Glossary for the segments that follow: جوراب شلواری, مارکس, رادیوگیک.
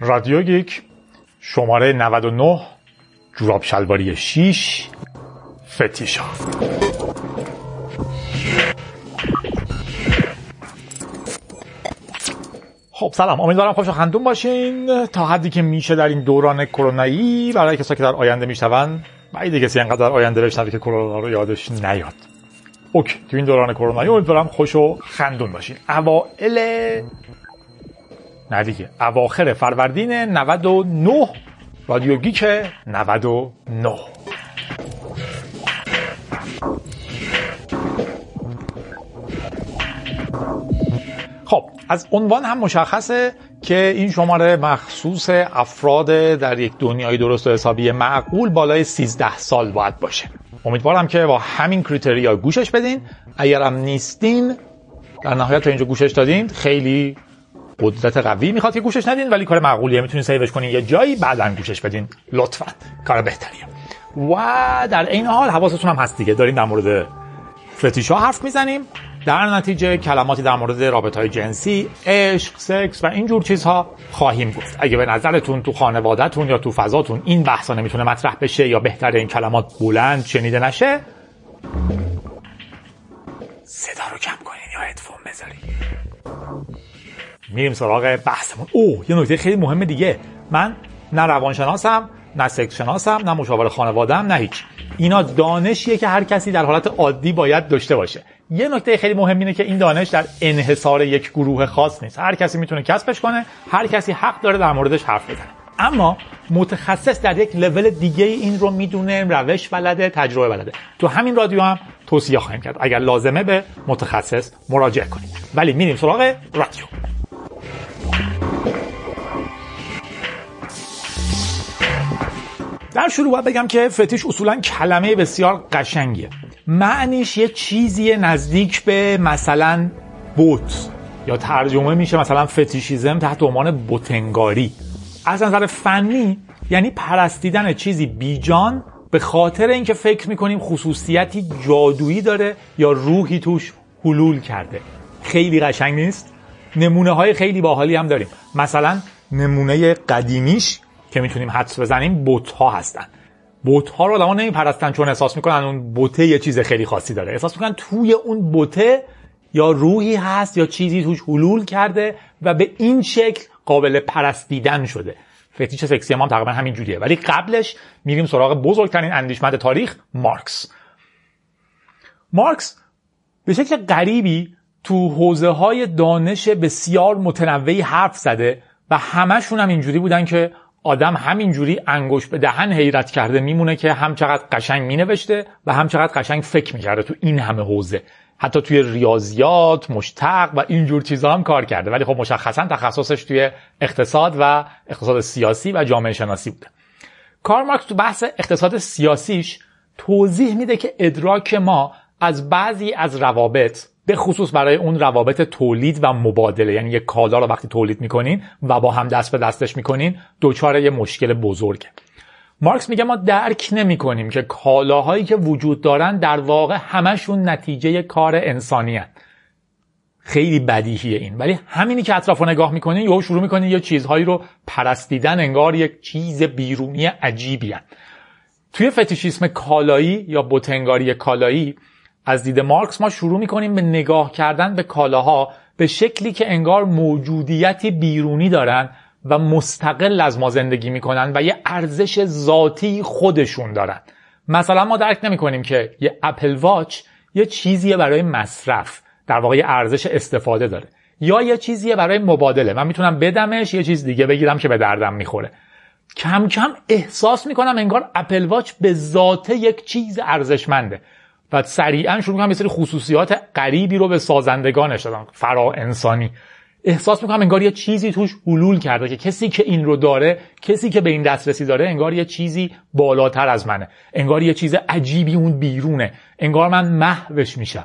رادیوگیک شماره 99، جوراب شلواری 6، فتیشا. خب سلام، امیدوارم خوش و خندون باشین. تا حدی که میشه در این دوران کرونایی برای کسایی که در آینده میشنون، بعید کسی اینقدر آینده بشنوه که کرونا رو یادش نیاد. اوکی، تو این دوران کرونایی امیدوارم خوش و خندون باشین. اواخر فروردین 99، رادیوگیک 99. خب از عنوان هم مشخصه که این شماره مخصوص افراد در یک دنیای درست و حسابی معقول بالای 13 سال باید باشه. امیدوارم که با همین کریتریا گوشش بدین. اگرم نیستین، در نهایت تا اینجا گوشش دادین، خیلی قدرت قوی میخواد که گوشش ندین، ولی کار معقولیه، میتونین سیوش کنین یه جایی بعداً گوشش بدین، لطفاً کار بهتریه. و در این حال حواستون هم هست دیگه، داریم در مورد فتیش‌ها حرف میزنیم، در نتیجه کلماتی در مورد رابطه‌های جنسی، عشق، سکس و این جور چیزها خواهیم گفت. اگه به نظرتون تو خانواده‌تون یا تو فضاتون این بحثا نمیتونه مطرح بشه یا بهتره این کلمات بلند شنیده نشه، صدا رو کم کنین یا هدفون بذارین. میریم سراغ بحثمون. یه نکته خیلی مهمه دیگه، من نه روانشناسم، نه سکس شناسم، نه مشاور خانواده‌ام، نه هیچ. اینا دانشیه که هر کسی در حالت عادی باید داشته باشه. یه نکته خیلی مهم اینه که این دانش در انحصار یک گروه خاص نیست. هر کسی میتونه کسبش کنه، هر کسی حق داره در موردش حرف بزنه. اما متخصص در یک لول دیگه این رو میدونه، روش بلده، تجربه بلده. تو همین رادیو هم توصیه خواهیم کرد اگر لازمه به متخصص مراجعه کنید. ولی میریم سراغ رادیو. در شروع باید بگم که فتیش اصولاً کلمه بسیار قشنگیه. معنیش یه چیزی نزدیک به مثلا بت، یا ترجمه میشه مثلا فتیشیزم تحت عنوان بتنگاری. از نظر فنی یعنی پرستیدن چیزی بیجان به خاطر اینکه فکر میکنیم خصوصیتی جادویی داره یا روحی توش حلول کرده. خیلی قشنگ نیست؟ نمونه های خیلی باحالی هم داریم. مثلا نمونه قدیمیش که میتونیم حدس بزنیم بت‌ها هستن. بت‌ها رو آدم‌ها نمیپرستن چون احساس میکنن اون بته یه چیز خیلی خاصی داره. احساس میکنن توی اون بته یا روحی هست یا چیزی توش حلول کرده و به این شکل قابل پرستیدن شده. فتیش سکسی ما هم تقریبا همین جوریه. ولی قبلش میریم سراغ بزرگترین اندیشمند تاریخ، مارکس. مارکس به شکل غریبی تو حوزه‌های دانش بسیار متنوعی حرف زده و همه‌شون هم اینجوری بودن که آدم همینجوری انگشت به دهن حیرت کرده میمونه که هم چقدر قشنگ مینوشته و هم چقدر قشنگ فکر میکرده تو این همه حوزه. حتی توی ریاضیات، مشتق و اینجور چیزا هم کار کرده، ولی خب مشخصا تخصصش توی اقتصاد و اقتصاد سیاسی و جامعه شناسی بوده. کارل مارکس تو بحث اقتصاد سیاسیش توضیح میده که ادراک ما از بعضی از روابط، به خصوص برای اون روابط تولید و مبادله، یعنی یک کالا رو وقتی تولید میکنین و با هم دست به دستش میکنین، دوچار یه مشکل بزرگه. مارکس میگه ما درک نمیکنیم که کالاهایی که وجود دارن در واقع همشون نتیجه کار انسانی هست. خیلی بدیهیه این، ولی همینی که اطراف رو نگاه میکنین یهو شروع میکنین یه چیزهایی رو پرستیدن، انگار یک چیز بیرونی عجیبی هست. توی فتیشیسم کالایی یا بتنگاری کالایی از دید مارکس ما شروع می‌کنیم به نگاه کردن به کالاها به شکلی که انگار موجودیتی بیرونی دارن و مستقل از ما زندگی می‌کنن و یه ارزش ذاتی خودشون دارن. مثلا ما درک نمی‌کنیم که یه اپل واچ یه چیزیه برای مصرف، در واقع یه ارزش استفاده داره، یا یه چیزیه برای مبادله، من میتونم بدمش یه چیز دیگه بگیرم که به دردم می‌خوره. کم کم احساس می‌کنم انگار اپل واچ به ذات یک چیز ارزشمنده. بعد سریعا شروع می‌کنم یه سری خصوصیات غریبی رو به سازندگانش دادن، فرا انسانی. احساس می‌کنم انگار یه چیزی توش حلول کرده که کسی که این رو داره، کسی که به این دسترسی داره، انگار یه چیزی بالاتر از منه، انگار یه چیز عجیبی اون بیرونه، انگار من محوش میشم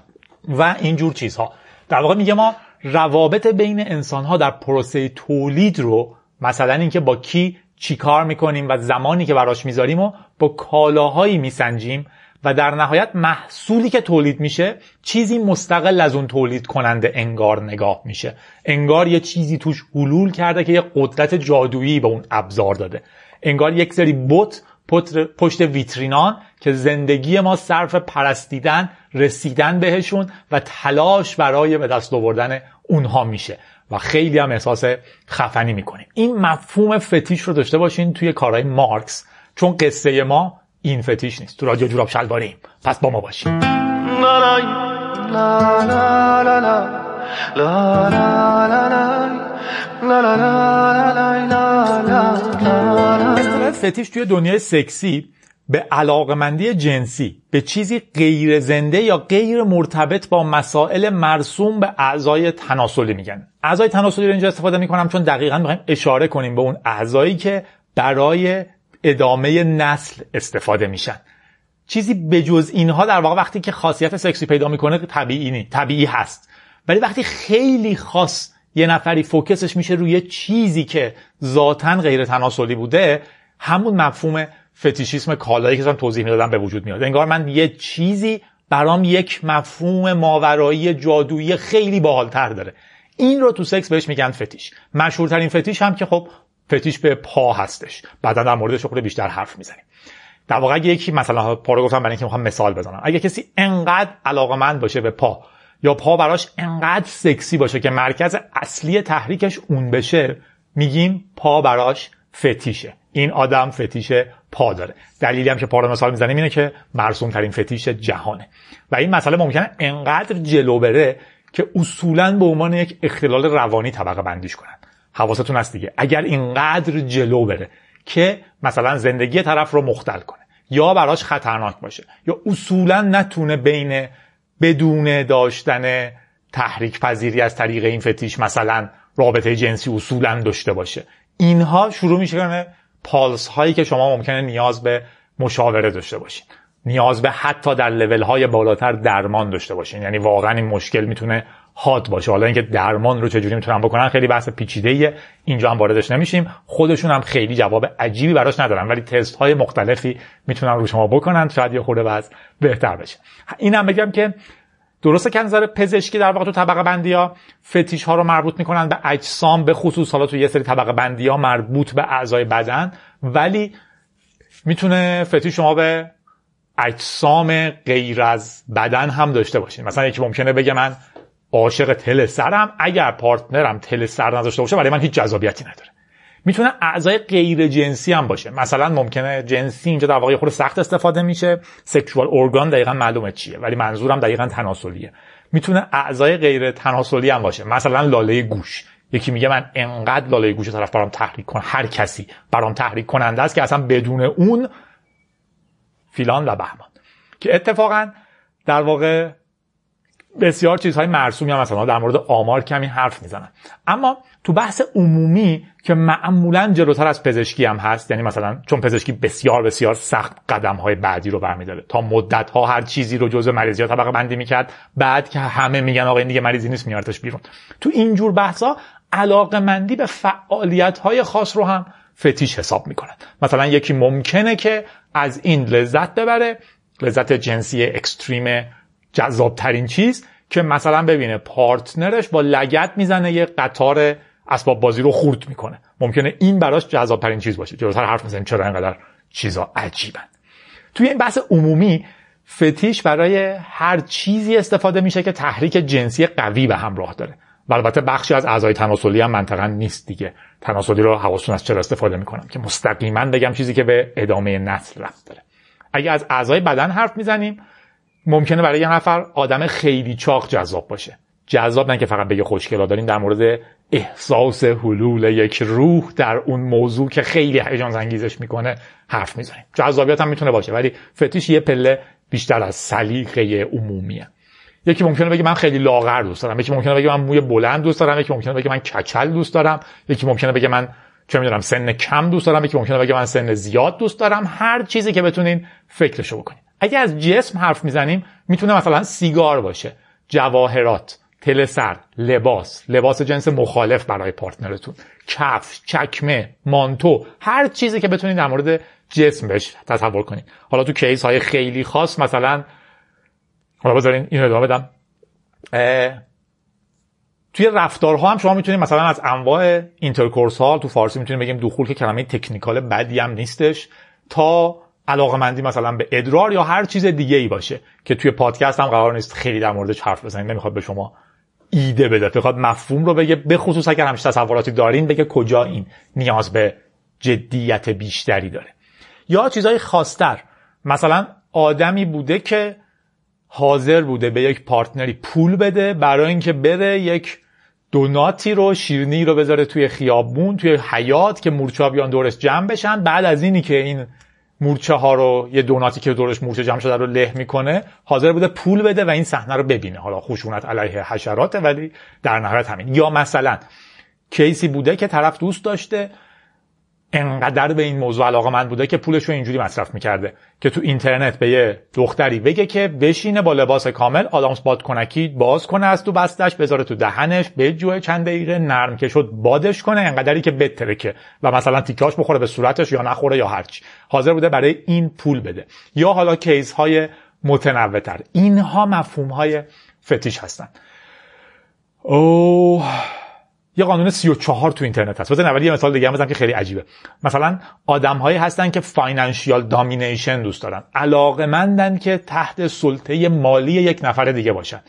و اینجور چیزها. در واقع میگه ما روابط بین انسان‌ها در پروسه تولید رو، مثلا اینکه با کی چیکار می‌کنیم و زمانی که براش می‌ذاریم و با کالاهایی می‌سنجیم و در نهایت محصولی که تولید میشه چیزی مستقل از اون تولید کننده انگار نگاه میشه، انگار یه چیزی توش حلول کرده که یه قدرت جادویی به اون ابزار داده، انگار یک سری بت پشت ویترینان که زندگی ما صرف پرستیدن، رسیدن بهشون و تلاش برای به دست آوردن اونها میشه و خیلی هم احساس خفنی میکنیم. این مفهوم فتیش رو داشته باشین توی کارهای مارکس، چون قصه ما این فتیش نیست. تو رادیو جوراب شلواریم، پس با ما باشین. فتیش توی دنیای سکسی به علاقمندی جنسی به چیزی غیر زنده یا غیر مرتبط با مسائل مرسوم به اعضای تناسلی میگن. اعضای تناسلی رو اینجا استفاده میکنم چون دقیقاً میخوایم اشاره کنیم به اون اعضایی که برای ادامه نسل استفاده میشن. چیزی بجز اینها در واقع وقتی که خاصیت سکسی پیدا میکنه طبیعی هست، ولی وقتی خیلی خاص یه نفری فوکسش میشه روی چیزی که ذاتاً غیر تناسلی بوده، همون مفهوم فتیشیسم کالایی که من توضیح میدادم به وجود میاد. انگار من یه چیزی برام یک مفهوم ماورایی جادویی خیلی باحال‌تر داره. این رو تو سکس بهش میگن فتیش. مشهورترین فتیش هم که خب فتیش به پا هستش، بعدا در موردش خود بیشتر حرف میزنیم. در واقع یکی مثلا پا رو گفتم برای اینکه میخوام مثال بزنم، اگه کسی انقدر علاقمند باشه به پا یا پا براش انقدر سکسی باشه که مرکز اصلی تحریکش اون بشه، میگیم پا براش فتیشه، این آدم فتیش پا داره. دلیلی هم که پا رو مثال میزنیم اینه که مرسوم ترین فتیش جهانه و این مسئله ممکنه انقدر جلو بره که اصولاً به عنوان یک اختلال روانی طبقه بندیش کنن. حواستون هست دیگه، اگر اینقدر جلو بره که مثلا زندگی طرف رو مختل کنه یا براش خطرناک باشه یا اصولاً نتونه بدون داشتن تحریک پذیری از طریق این فتیش مثلا رابطه جنسی اصولاً داشته باشه، اینها شروع میشه کنه پالس هایی که شما ممکنه نیاز به مشاوره داشته باشین، نیاز به حتی در لول های بالاتر درمان داشته باشین. یعنی واقعا این مشکل میتونه حاد باشه. حالا اینکه درمان رو چجوری میتونن بکنن خیلی بحث پیچیده ایه، اینجا هم واردش نمیشیم، خودشون هم خیلی جواب عجیبی براش ندارن، ولی تست های مختلفی میتونن رو شما بکنن، شاید یه خورده وضع بهتر بشه. اینم بگم که درسته که نظر پزشکی در واقع تو طبقه بندی‌ها فتیش ها رو مربوط میکنن به اجسام، به خصوص حالا تو یه سری طبقه بندی‌ها مربوط به اعضای بدن، ولی میتونه فتیش شما به اجسام غیر از بدن هم داشته باشین. مثلا یکی ممکنه بگه من عاشق تل سرم، اگر پارتنرم تل سر نداشته باشه برای من هیچ جذابیتی نداره. میتونه اعضای غیر جنسی هم باشه. مثلا ممکنه جنسی اینجا در واقع خود سخت استفاده میشه، سکشوال ارگان دقیقاً معلومه چیه، ولی منظورم دقیقاً تناسلیه. میتونه اعضای غیر تناسلی هم باشه، مثلا لاله گوش. یکی میگه من انقدر لاله گوش طرف برام تحریک کن، هر کسی برام تحریک کننده است که اصلا بدون اون فلان و بهمان، که اتفاقاً در واقع بسیار چیزهای مرسومی هم مثلا در مورد آمار کمی حرف میزنن. اما تو بحث عمومی که معمولاً جلوتر از پزشکی هم هست، یعنی مثلا چون پزشکی بسیار بسیار سخت قدم‌های بعدی رو برمی‌داره، تا مدت‌ها هر چیزی رو جزء مریضی ها طبقه بندی می‌کرد، بعد که همه میگن آقا این دیگه مریضی نیست میارتش بیرون. تو این جور بحثا علاقه‌مندی به فعالیت‌های خاص رو هم فتیش حساب می‌کنن. مثلا یکی ممکنه که از این لذت ببره، لذت جنسی اکستریم، جذاب ترین چیز، که مثلا ببینه پارتنرش با لگد میزنه یه قطار اسباب بازی رو خورد میکنه، ممکنه این براش جذاب ترین چیز باشه. جلوتر حرف میزنیم چرا اینقدر چیزا عجیبن. توی این بحث عمومی فتیش برای هر چیزی استفاده میشه که تحریک جنسی قوی به همراه داره و البته بخشی از اعضای تناسلی هم منطقاً نیست دیگه. تناسلی رو حواستون از چرا استفاده میکنم که مستقیما بگم چیزی که به ادامه نسل رفت داره. اگه از اعضای بدن حرف میزنیم، ممکنه برای یه نفر آدم خیلی چاق جذاب باشه. جذاب نه که فقط بگه خوشگلا، داریم در مورد احساس حلول یک روح در اون موضوع که خیلی هیجان انگیزش میکنه حرف میزنیم. جذابیت هم میتونه باشه، ولی فتیش یه پله بیشتر از سلیقه عمومیه. یکی ممکنه بگه من خیلی لاغر دوست دارم، یکی ممکنه بگه من موی بلند دوست دارم، یکی ممکنه بگه من کچل دوست دارم، یکی ممکنه بگه من چه میدونم سن کم دوست دارم، یکی ممکنه بگه من سن زیاد دوست دارم. هر چیزی که بتونین فکرشو بکنین. اگه از جسم حرف میزنیم، میتونه مثلا سیگار باشه، جواهرات، تله سر، لباس جنس مخالف برای پارتنرتون، کفش، چکمه، مانتو، هر چیزی که بتونید در مورد جسم بهش تصور کنید. حالا تو کیس های خیلی خاص مثلا، حالا بذارین اینو ادامه بدم، توی رفتارها هم شما میتونید مثلا از انواع اینترکورس ها، تو فارسی میتونیم بگیم دخول که کلمه تکنیکال بدی هم نیستش، تا علاقمندی مثلا به ادرار یا هر چیز دیگه ای باشه که توی پادکست هم قرار نیست خیلی در موردش حرف بزنید، نمیخواد به شما ایده بده، میخواد مفهوم رو بگه، به خصوص اگر همش تصوراتی دارین بگه کجا این نیاز به جدیت بیشتری داره. یا چیزای خاص‌تر، مثلا آدمی بوده که حاضر بوده به یک پارتنری پول بده برای اینکه بره یک دوناتی رو، شیرینی رو بذاره توی خیابون، توی حیاط، که مورچه‌ها بیان دورش جمع بشن، بعد از اینی که این مورچه ها رو، یه دوناتی که دورش مورچه جمع شده رو له میکنه، حاضر بوده پول بده و این صحنه رو ببینه. حالا خشونت علیه حشرات، ولی در نهایت همین. یا مثلا کیسی بوده که طرف دوست داشته، انقدر به این موضوع علاقه‌مند بوده که پولش رو اینجوری مصرف میکرده که تو اینترنت به یه دختری بگه که بشینه با لباس کامل، آدامس بادکنکی باز کنه از تو بستش، بذاره تو دهنش، به جوه چند دقیقه نرم که شد بادش کنه، انقدری که بترکه و مثلا تیکاش بخوره به صورتش یا نخوره یا هرچی، حاضر بوده برای این پول بده. یا حالا کیس های متنوع‌تر. اینها مفهوم های فتیش هستن. یه قانون 34 تو اینترنت هست. بذارین اول یه مثال دیگه هم بزنم که خیلی عجیبه. مثلا آدم‌هایی هستن که فاینانشیال دامینیشن دوست دارن، علاقه‌مندن که تحت سلطه مالی یک نفر دیگه باشن.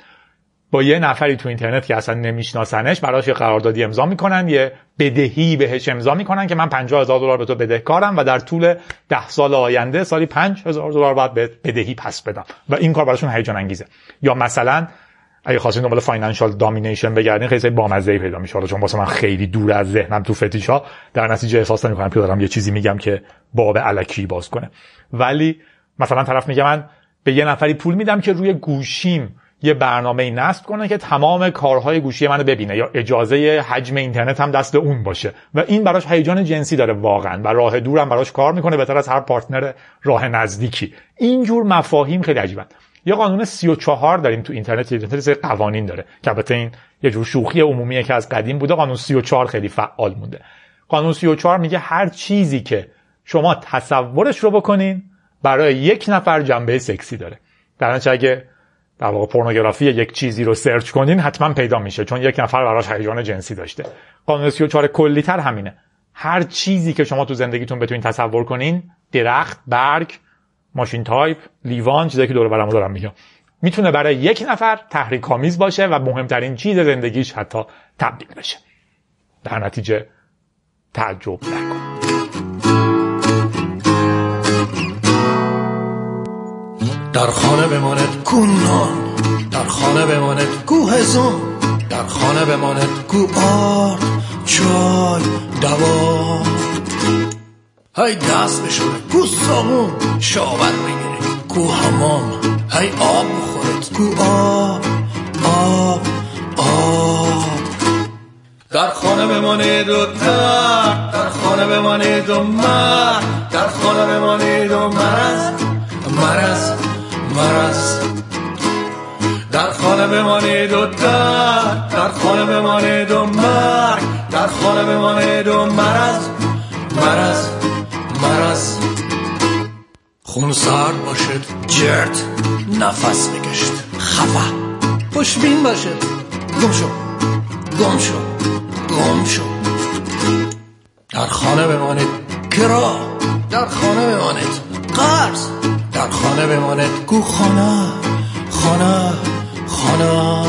با یه نفری تو اینترنت که اصلا نمیشناسنش براش یه قراردادی امضا میکنن، یه بدهی بهش امضا میکنن که من $50,000 به تو بدهکارم و در طول 10 سال آینده سالی $5,000 باید به بدهی پس بدم و این کار براشون هیجان انگیزه. یا مثلا اگه خواستین دنبال فاینانشال دامینیشن بگردین، خیلی بامزه‌ای پیدا میشه. حالا چون واسه من خیلی دور از ذهنم تو فتیش‌ها، در نتیجه احساس نمی‌کنم که دارم یه چیزی میگم که باب الکی باز کنه. ولی مثلا طرف میگه من به یه نفری پول میدم که روی گوشیم یه برنامه‌ای نصب کنه که تمام کارهای گوشی منو ببینه، یا اجازه حجم اینترنت هم دست اون باشه و این براش هیجان جنسی داره واقعاً و راه دورم براش کار میکنه بهتر از هر پارتنر راه نزدیکی. اینجور مفاهیم خیلی عجیبن. یه قانون 34 داریم تو اینترنت یه قوانین داره که البته این یه جور شوخی عمومیه که از قدیم بوده. قانون 34 خیلی فعال مونده. قانون 34 میگه هر چیزی که شما تصورش رو بکنین برای یک نفر جنبه سکسی داره. در نتیجه اگه در واقع پورنوگرافی یک چیزی رو سرچ کنین حتما پیدا میشه، چون یک نفر براش هیجان جنسی داشته. قانون 34 کلی تر همینه، هر چیزی که شما تو زندگیتون بتونین تصور کنین، درخت، برگ، ماشین تایپ، لیوان، چیزایی که دور و برمو دارم میگم، میتونه برای یک نفر تحریک‌آمیز باشه و مهمترین چیز زندگیش حتی تبدیل بشه. در نتیجه تعجب نکن. در خانه بماند کنان، در خانه بماند کوهزون، در خانه بماند کوار چای دوا. ای دست بشوره کو سامون، شاور میگیره کو حمام، ای آب بخورد کو آب آب آب. در خانه بمانید و تر، در خانه بمانید و مر، در خانه بمانید و مرز مرز مرز. در خانه بمانید و تر، در خانه بمانید و مر، در خانه بمانید و مرز مرز مرز. خون سرد باشد جرد، نفس بکشد خفه، خوشبین باشد گم شو گم شو گم شو. در خانه بماند کرا، در خانه بماند قرض، در خانه بماند گو خانه خانه خانه.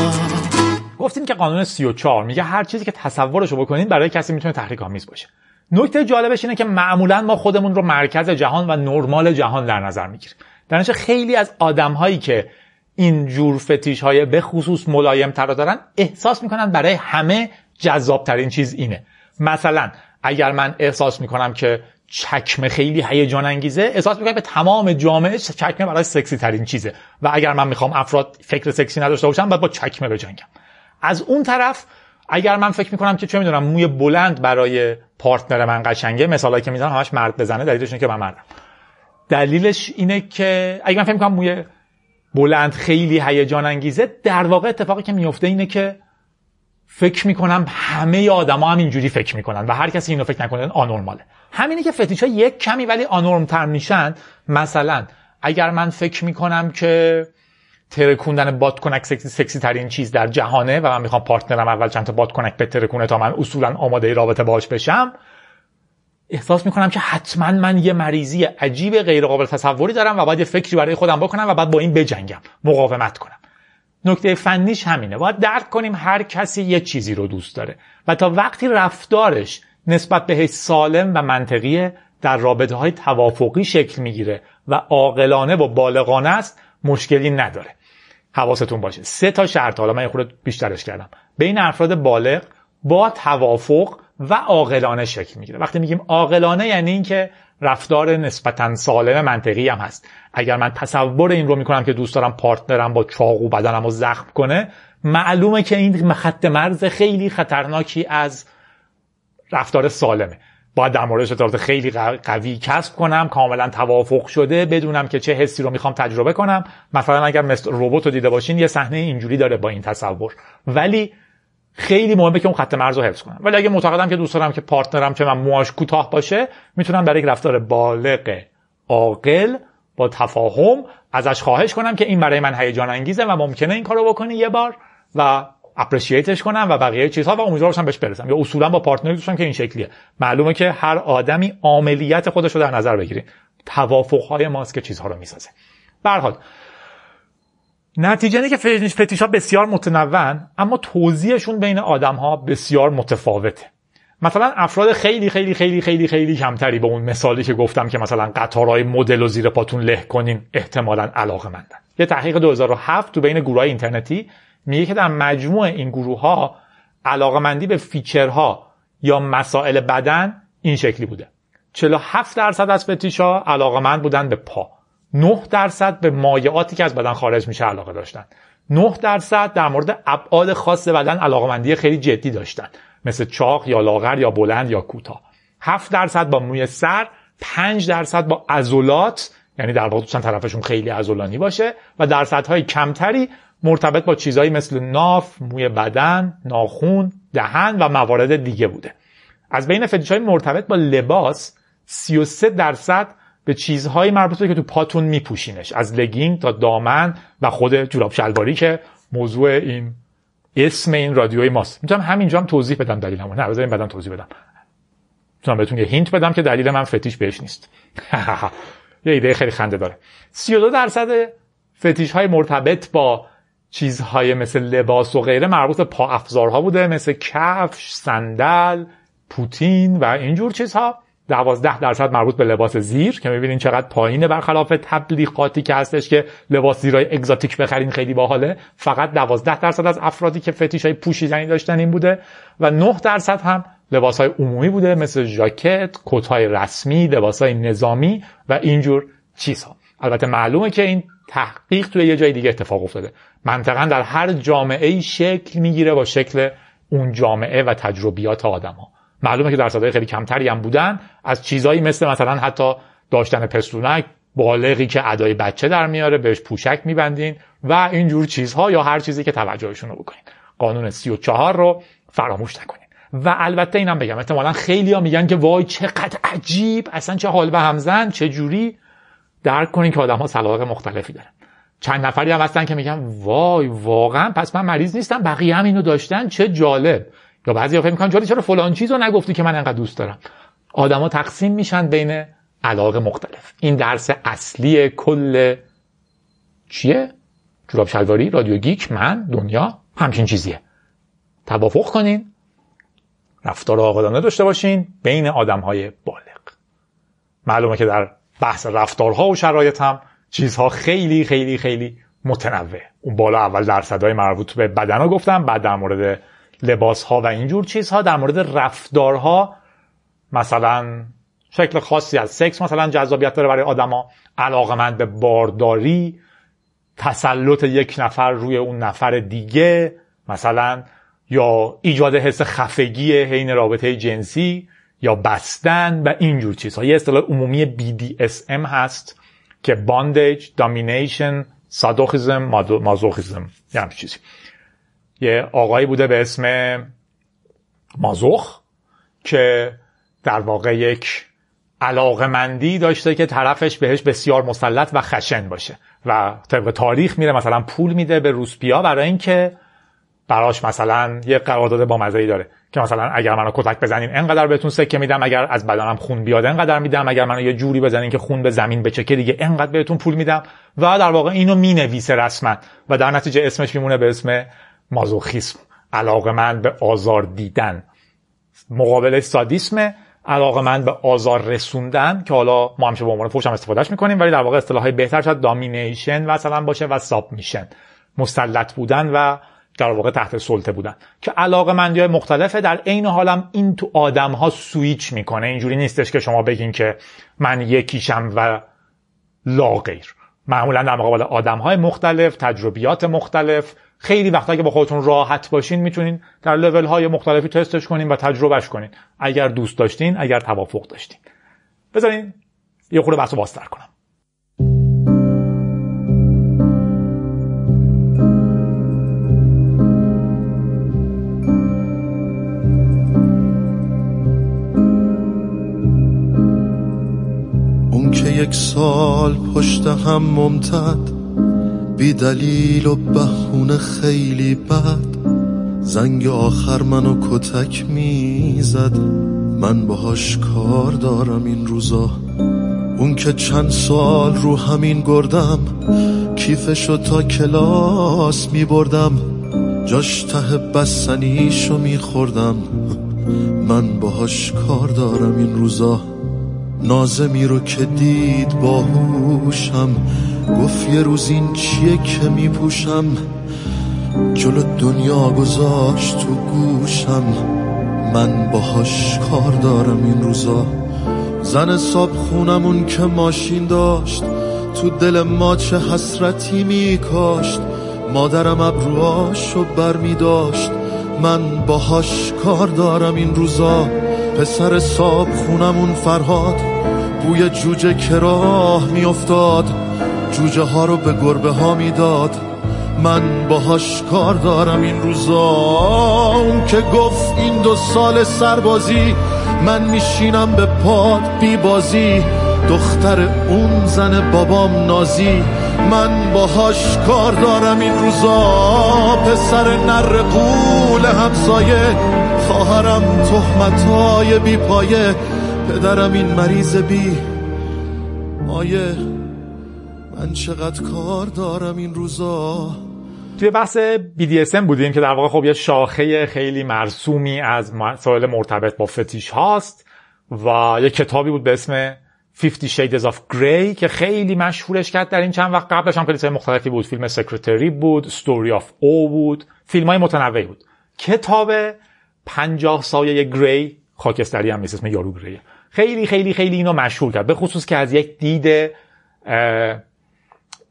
گفتیم که قانون 34 میگه هر چیزی که تصورشو بکنین برای کسی میتونه تحریک‌آمیز باشه. نکته جالبش اینه که معمولاً ما خودمون رو مرکز جهان و نرمال جهان در نظر میگیریم. در نتیجه خیلی از آدم‌هایی که این جور فتیش‌های به خصوص ملایم‌تر دارن احساس می‌کنن برای همه جذاب‌ترین چیز اینه. مثلا اگر من احساس می‌کنم که چکمه خیلی هیجان انگیزه، احساس می‌کنم به تمام جامعه چکمه برای سکسی ترین چیزه و اگر من می‌خوام افراد فکر سکسی نداشته باشن باید با چکمه بجنگم. از اون طرف اگر من فکر میکنم که چه میدونم موی بلند برای پارتنر من قشنگه، مثالایی که میزنم همش مرد بزنه، دلیلش اینه که من مردم. دلیلش اینه که اگر من فکر میکنم موی بلند خیلی هیجان انگیزه، در واقع اتفاقی که میفته اینه که فکر میکنم همه آدما هم اینجوری فکر میکنن و هر کسی اینو فکر نکنه آنورماله. همینه که فتیش‌ها یک کمی ولی آنورم‌تر میشن. مثلا اگر من فکر میکنم که ترکوندن بادکنک سکسی ترین چیز در جهانه و من میخوام پارتنرم اول چند تا بادکنک بترکونه تا من اصولا آماده رابطه باهاش بشم، احساس میکنم که حتما من یه مریضی عجیب غیر قابل تصوری دارم و باید یه فکری برای خودم بکنم و بعد با این بجنگم، مقاومت کنم. نکته فنیش همینه. باید درک کنیم هر کسی یه چیزی رو دوست داره و تا وقتی رفتارش نسبت بهش سالم و منطقیه، در رابطه‌های توافقی شکل میگیره و عاقلانه و بالغانه است، مشکلی نداره. حواستون باشه. 3 شرط، حالا من خود بیشترش کردم، بین افراد بالغ با توافق و عاقلانه شکل میگیره. وقتی میگیم عاقلانه یعنی اینکه رفتار نسبتاً سالم منطقی هم هست. اگر من تصور این رو میکنم که دوست دارم پارتنرم با چاقو بدنمو زخم کنه، معلومه که این خط مرز خیلی خطرناکی از رفتار سالمه. باید در موردش اطلاعات خیلی قوی کسب کنم، کاملا توافق شده، بدونم که چه حسی رو میخوام تجربه کنم. مثلا اگر مثل ربات رو دیده باشین، یه صحنه اینجوری داره با این تصور، ولی خیلی مهمه که اون خط مرز رو حفظ کنم. ولی اگه معتقدم که دوست دارم که پارتنرم چه من موهاش کوتاه باشه، میتونم برای یک رفتار بالغ عاقل با تفاهم ازش خواهش کنم که این برای من هیجان انگیزه و ممکنه این کارو بکنه یه بار و اپریشیتش کنم و بقیه چیزها و امیدوارم بهش برسم. یا اصولا با پارتنری دوستم که این شکلیه. معلومه که هر آدمی عاملیت خودش رو در نظر بگیریم. توافق‌های ماست که چیزها رو میسازه. به هر حال نتیجه اینه که فتیش‌ها بسیار متنوعن، اما توزیعشون بین آدم‌ها بسیار متفاوته. مثلا افراد خیلی خیلی خیلی خیلی خیلی کمتری به اون مثالی که گفتم که مثلا قطارهای مدل و زیر پاتون له کنین احتمالاً علاقه‌مندن. یه تحقیق 2007 تو بین گروه‌های اینترنتی میگه که در مجموع این گروه‌ها علاقه‌مندی به فیچرها یا مسائل بدن این شکلی بوده. 47% از فتیش‌ها علاقه‌مند بودن به پا، 9% به مایعاتی که از بدن خارج میشه علاقه داشتن، 9% در مورد ابعاد خاص بدن علاقه‌مندی خیلی جدی داشتن، مثل چاق یا لاغر یا بلند یا کوتاه، 7% با موی سر، 5% با عضلات، یعنی در واقع طرفشون خیلی عضلانی باشه، و درصدهای کمتری مرتبط با چیزایی مثل ناف، موی بدن، ناخون، دهن و موارد دیگه بوده. از بین فتیش‌های مرتبط با لباس، 33% به چیزهایی مربوط شده که تو پاتون میپوشینش، از لگینگ تا دامن و خود جوراب شلواری که موضوع این اسم این رادیوی ماست. میتونم همینجا هم توضیح بدم دلیلمو. نه بذارین بعدم توضیح بدم. میتونم بهتون یه هینت بدم که دلیل من فتیش بهش نیست. یه ایده خیلی خنده داره. 32% فتیش‌های مرتبط با چیزهای مثل لباس و غیره مربوط به پا افزارها بوده، مثل کفش، صندل، پوتین و اینجور چیزها. 12% مربوط به لباس زیر که میبینین چقدر پایینه برخلاف تبلیغاتی که هستش که لباس زیرای اگزاتیک بخرین خیلی باحاله. فقط 12% از افرادی که فتیش‌های پوشیدنی داشتن این بوده و 9% هم لباس‌های عمومی بوده، مثل ژاکت، کت‌های رسمی، لباس‌های نظامی و اینجور چیزها. البته معلومه که این تحقیق توی یه جای دیگه اتفاق افتاده. منطقاً در هر جامعه‌ای شکل میگیره با شکل اون جامعه و تجربیات آدم‌ها. معلومه که درصدهای خیلی کمتری هم بودن از چیزایی مثل مثلا حتی داشتن پستونک، بالغی که ادای بچه در میاره بهش پوشک میبندین و اینجور چیزها، یا هر چیزی که توجهشون رو بکنین. قانون 34 رو فراموش نکنین. و البته اینم بگم، احتمالاً خیلی‌ها میگن که وای چقدر عجیب، اصلا چه حال به همزن، چه جوری. درک کنین که آدم‌ها سلیقه مختلفی دارن. چند نفری هم هستن که میگن وای واقعا پس من مریض نیستم، بقیه هم اینو داشتن، چه جالب. یا بعضیا فکر میکنن جالب چرا فلان چیزو نگفتی که من انقدر دوست دارم. آدما تقسیم میشن بین علاقه مختلف. این درس اصلی کل چیه؟ جوراب شلواری، رادیو گیک، من، دنیا همچین چیزیه. توافق کنین، رفتار عاقلانه داشته باشین بین آدم‌های بالغ. معلومه که در بحث رفتارها و شرایط هم چیزها خیلی خیلی خیلی متنوع. اون بالا اول درصدهای مربوط به بدنها گفتم، بعد در مورد لباسها و اینجور چیزها. در مورد رفتارها مثلا شکل خاصی از سکس مثلا جذابیت داره برای آدما، علاقه‌مند به بارداری، تسلط یک نفر روی اون نفر دیگه مثلا، یا ایجاد حس خفگی حین رابطه جنسی، یا بستن و اینجور چیزها. یه اصطلاح عمومی BDSM هست که Bondage, Domination, سادوخیزم، مازوخیزم، یه همچین چیزی. یه آقایی بوده به اسم مازوخ که در واقع یک علاقمندی داشته که طرفش بهش بسیار مسلط و خشن باشه و طبق تاریخ میره مثلا پول میده به روسپیا برای اینکه براش مثلا یه قرارداد با مزه‌ای داره که مثلا اگر منو کتک بزنین اینقدر بهتون سکه میدم، اگر از بدنم خون بیاد اینقدر میدم، اگر منو یه جوری بزنین که خون به زمین بچکه دیگه اینقدر بهتون پول میدم و در واقع اینو مینویسه رسما و در نتیجه اسمش میمونه به اسم مازوخیسم، علاقمند به آزار دیدن. مقابلش سادیسم، علاقمند به آزار رسوندن که حالا ما همیشه به عنوان فحش هم استفادهش میکنیم ولی در واقع اصطلاحای بهتر شاید دامینیشن مثلا باشه و ساب میشن، مسلط بودن و در واقع تحت سلطه بودن که علاقمندی‌های مختلفه. در عین حالم این تو آدم‌ها سویچ میکنه، اینجوری نیستش که شما بگین که من یکیشم و لا غیر. معمولا در مقابل آدم‌های مختلف، تجربیات مختلف، خیلی وقتا که با خودتون راحت باشین میتونین در لول‌های مختلفی تستش کنین و تجربهش کنین اگر دوست داشتین، اگر توافق داشتین. بذارین یه خورده بحثو بازتر کنم. اون که یک سال پشت هم ممتد، بی دلیل و بهونه خیلی بد، زنگ آخر منو کتک میزد، من باهاش کار دارم این روزا. اون که چند سال رو همین گردم، کیفشو تا کلاس میبردم، جاش ته بستنیشو میخوردم، من باهاش کار دارم این روزا. نازمی رو که دید باهوشم، گفت یه روز این چیه که میپوشم، جلو دنیا گذاشت تو گوشم، من باهاش کار دارم این روزا. زن صاحب خونمون که ماشین داشت، تو دل ما چه حسرتی میکاشت، مادرم ابروهاشو بر میداشت، من باهاش کار دارم این روزا. پسر صاحب خونمون فرهاد، بوی جوجه که راه میافتاد، جوجه ها رو به گربه ها میداد، من باهاش کار دارم این روزا. اون که گفت این 2 سال سربازی، من میشینم به پاد بی بازی، دختر اون زن بابام نازی، من باهاش کار دارم این روزا. پسر نر قول همسایه، خواهرم تهمتای بی پایه، پدرم این مریض بی مایه، من چقدر کار دارم این روزا. توی بحث BDSM بودیم که در واقع خب یه شاخه خیلی مرسومی از مسائل مرتبط با فتیش هاست و یه کتابی بود به اسم 50 Shades of Grey که خیلی مشهورش کرد در این چند وقت. قبلش هم کلیسای مختلفی بود، فیلم سکرتری بود، Story of O بود، فیلم‌های متنوعی بود. کتاب 50 سایه گری، خاکستری هم نیست، اسم یارو گریه، خیلی خیلی خیلی اینو مشهور کرد، به خصوص که از یک دید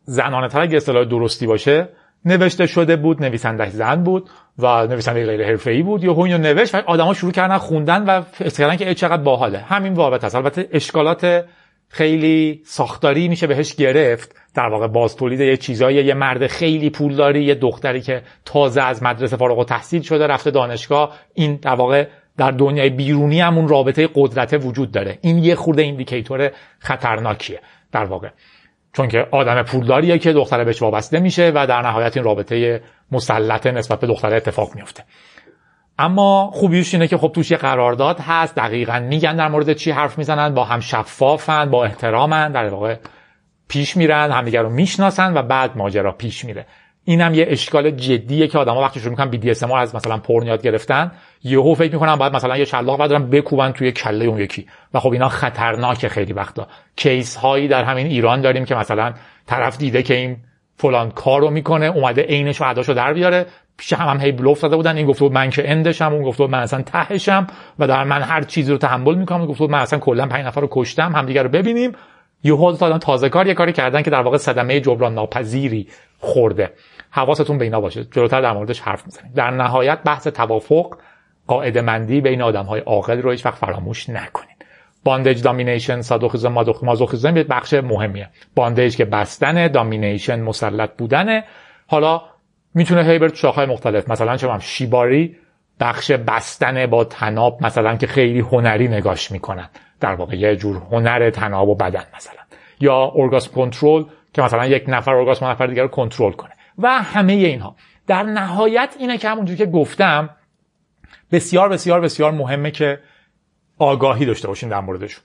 زنانه تر اگه اصطلاح درستی باشه نوشته شده بود، نویسندهش زن بود و نویسنده غیر حرفه‌ای بود. یهو اینو نوشت و آدما شروع کردن خوندن و فکر کردن که چقدر باحاله. همین واقعیت است. البته اشکالات خیلی ساختاری میشه بهش گرفت، در واقع باز تولید یه چیزایی، یه مرد خیلی پولداری، یه دختری که تازه از مدرسه فارغ التحصیل شده رفته دانشگاه، این در واقع در دنیای بیرونی همون رابطه قدرت وجود داره. این یه خورده ایندیکاتور خطرناکیه در واقع، چون که آدم پولداریه که دختره بهش وابسته میشه و در نهایت این رابطه مسلط نسبت به دختره اتفاق میفته. اما خوبیش اینه که خب توش یه قرارداد هست، دقیقاً میگن در مورد چی حرف میزنن، با هم شفافن، با احترامن، در واقع پیش میرن، همدیگه رو میشناسن و بعد ماجرا پیش میره. اینم یه اشکال جدیه که آدما وقتی شروع میکنن BDSM از مثلا پورن یاد گرفتن، یهو فکر میکنن باید مثلا یه شلاق بردارن بکوبن توی کله اون یکی و خب اینا خطرناکه. خیلی وقتا کیس هایی در همین ایران داریم که مثلا طرف دیده که این فلان کارو میکنه، اومده عینش و اداشو در بیاره، پیش هم هی بلوف زده بودن، این گفته بود من که اندشم، اون گفته بود من اصلا تهشم و در من هر چیزی رو تحمل میکنم، گفته بود من اصلا کلا 5 نفر رو کشتم، همدیگه رو ببینیم. یهو دادن تازه کار، یه کاری کردن که در واقع صدمه جبران ناپذیری خورده. حواستون به اینا باشه، جلوتر در موردش حرف میزنیم. در نهایت بحث توافق، قاعده‌مندی بین آدم‌های عاقل رو هیچ وقت فراموش نکنید. باندج، دامینیشن، سادوخیزم، مازوخیزم یه بخش مهمیه. باندج که بستن، دامینیشن مسلط بودنه. حالا میتونه هیبر تو شاخه‌های مختلف، مثلا شما شیباری بخش بستن با تناب مثلا که خیلی هنری نگاش میکنن، در واقع یه جور هنر تناب و بدن مثلا، یا اورگاسم کنترل که مثلا یک نفر اورگاسم نفر دیگر رو کنترل کنه و همه اینها. در نهایت اینه که همونجوری که گفتم بسیار بسیار بسیار مهمه که آگاهی داشته باشیم در موردشون.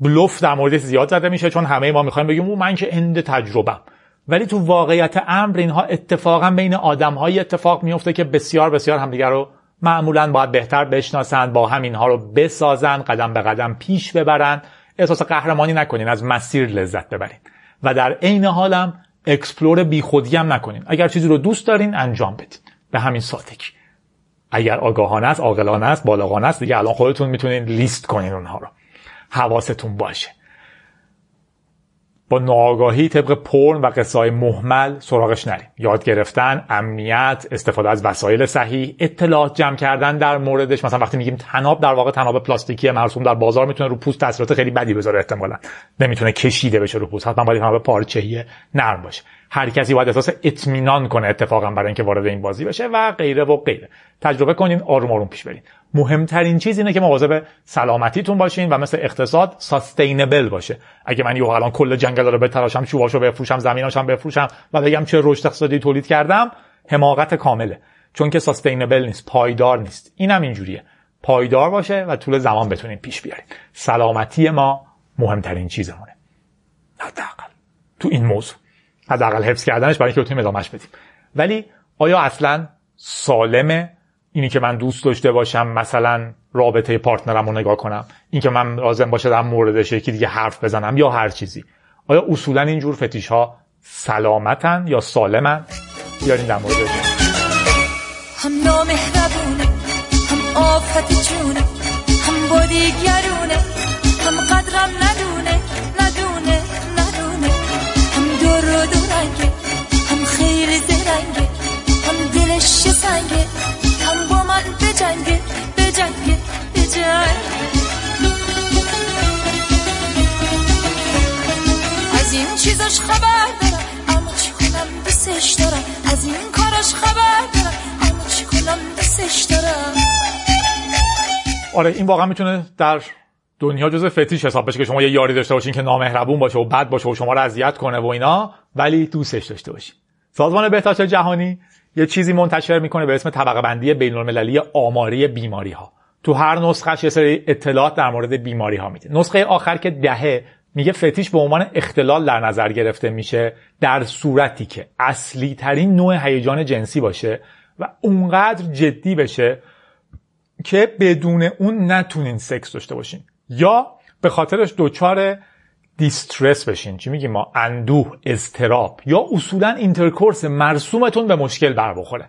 بلوف در موردش زیاد زده میشه چون همه ما میخوایم بگیم من که اند تجربه‌ام، ولی تو واقعیت امر اینها اتفاقا بین آدم‌های اتفاق میفته که بسیار بسیار همدیگر رو معمولاً باید بهتر بشناسن، با همینها رو بسازن، قدم به قدم پیش ببرن. احساس قهرمانی نکنین، از مسیر لذت ببرین و در عین حال هم اکسپلور بیخودی هم نکنین. اگر چیزی رو دوست دارین انجام بدین، به همین سادگی. اگر آگاهانه است، عاقلانه است، بالغانه است، دیگه الان خودتون میتونین لیست کنین اونها رو. حواستون باشه. با ناآگاهی طبق پرن و قصه‌های مهمل سراغش نریم. یاد گرفتن، امنیت، استفاده از وسایل صحیح، اطلاعات جمع کردن در موردش. مثلا وقتی میگیم تناب، در واقع تناب پلاستیکی مرسوم در بازار میتونه رو پوست تاثیرات خیلی بدی بذاره، احتمالاً نمیتونه کشیده بشه رو پوست، حتما باید تناب پارچه‌ای نرم باشه. هر کسی باید احساس اطمینان کنه اتفاقا برای اینکه وارد این بازی بشه و غیره و غیره. تجربه کنین، آروم آروم پیش برین. مهمترین چیز اینه که مواظب سلامتیتون باشین و مثل اقتصاد ساستینبل باشه. اگه من یهو الان کل جنگلا رو بتراشم، شواشو بفروشم، زمیناشو بفروشم و بگم چه رشد اقتصادی تولید کردم، حماقت کامله، چون که ساستینبل نیست، پایدار نیست. اینم اینجوریه، پایدار باشه و طول زمان بتونین پیش بیارین. سلامتی ما مهمترین چیزمونه، حداقل تو این موضوع، حداقل حفظ کردنش برای اینکه بتونیم ادامهش بدیم. ولی آیا اصلا سالمه اینی که من دوست داشته باشم مثلا رابطه پارتنرم رو نگاه کنم، این که من لازم باشه در موردش یکی دیگه حرف بزنم یا هر چیزی؟ آیا اصولا اینجور فتیش ها سلامتن یا سالمن؟ بیارین در موردش. هم نامهربونه، هم آفت جونه، هم با دیگرونه، هم قدرم ندونه ندونه ندونه، هم دور و دورنگه، هم خیر زرنگه، هم دلش سنگه، هم با من بجنگه بجنگه بجنگه. از این چیزاش خبر دارم اما چی کنم بسش دارم، از این کاراش خبر دارم اما چی کنم بسش دارم. آره این واقعا میتونه در دنیا جزء فتیش حساب بشه که شما یه یاری داشته باشین که نامهربون باشه و بد باشه و شما رو اذیت کنه و اینا، ولی دوستش داشته باشین. سازمان بهداشت جهانی یه چیزی منتشر میکنه به اسم طبقه بندی بین‌المللی آماری بیماری ها. تو هر نسخه‌اش یه سری اطلاعات در مورد بیماری ها میده. نسخه آخر که 10 میگه فتیش به عنوان اختلال در نظر گرفته میشه در صورتی که اصلی ترین نوع هیجان جنسی باشه و اونقدر جدی بشه که بدون اون نتونین سکس داشته باشین یا به خاطرش دچار دیسترس بشین، چی میگیم ما، اندوه، اضطراب، یا اصولا اینترکورس مرسومتون به مشکل بر بخوره.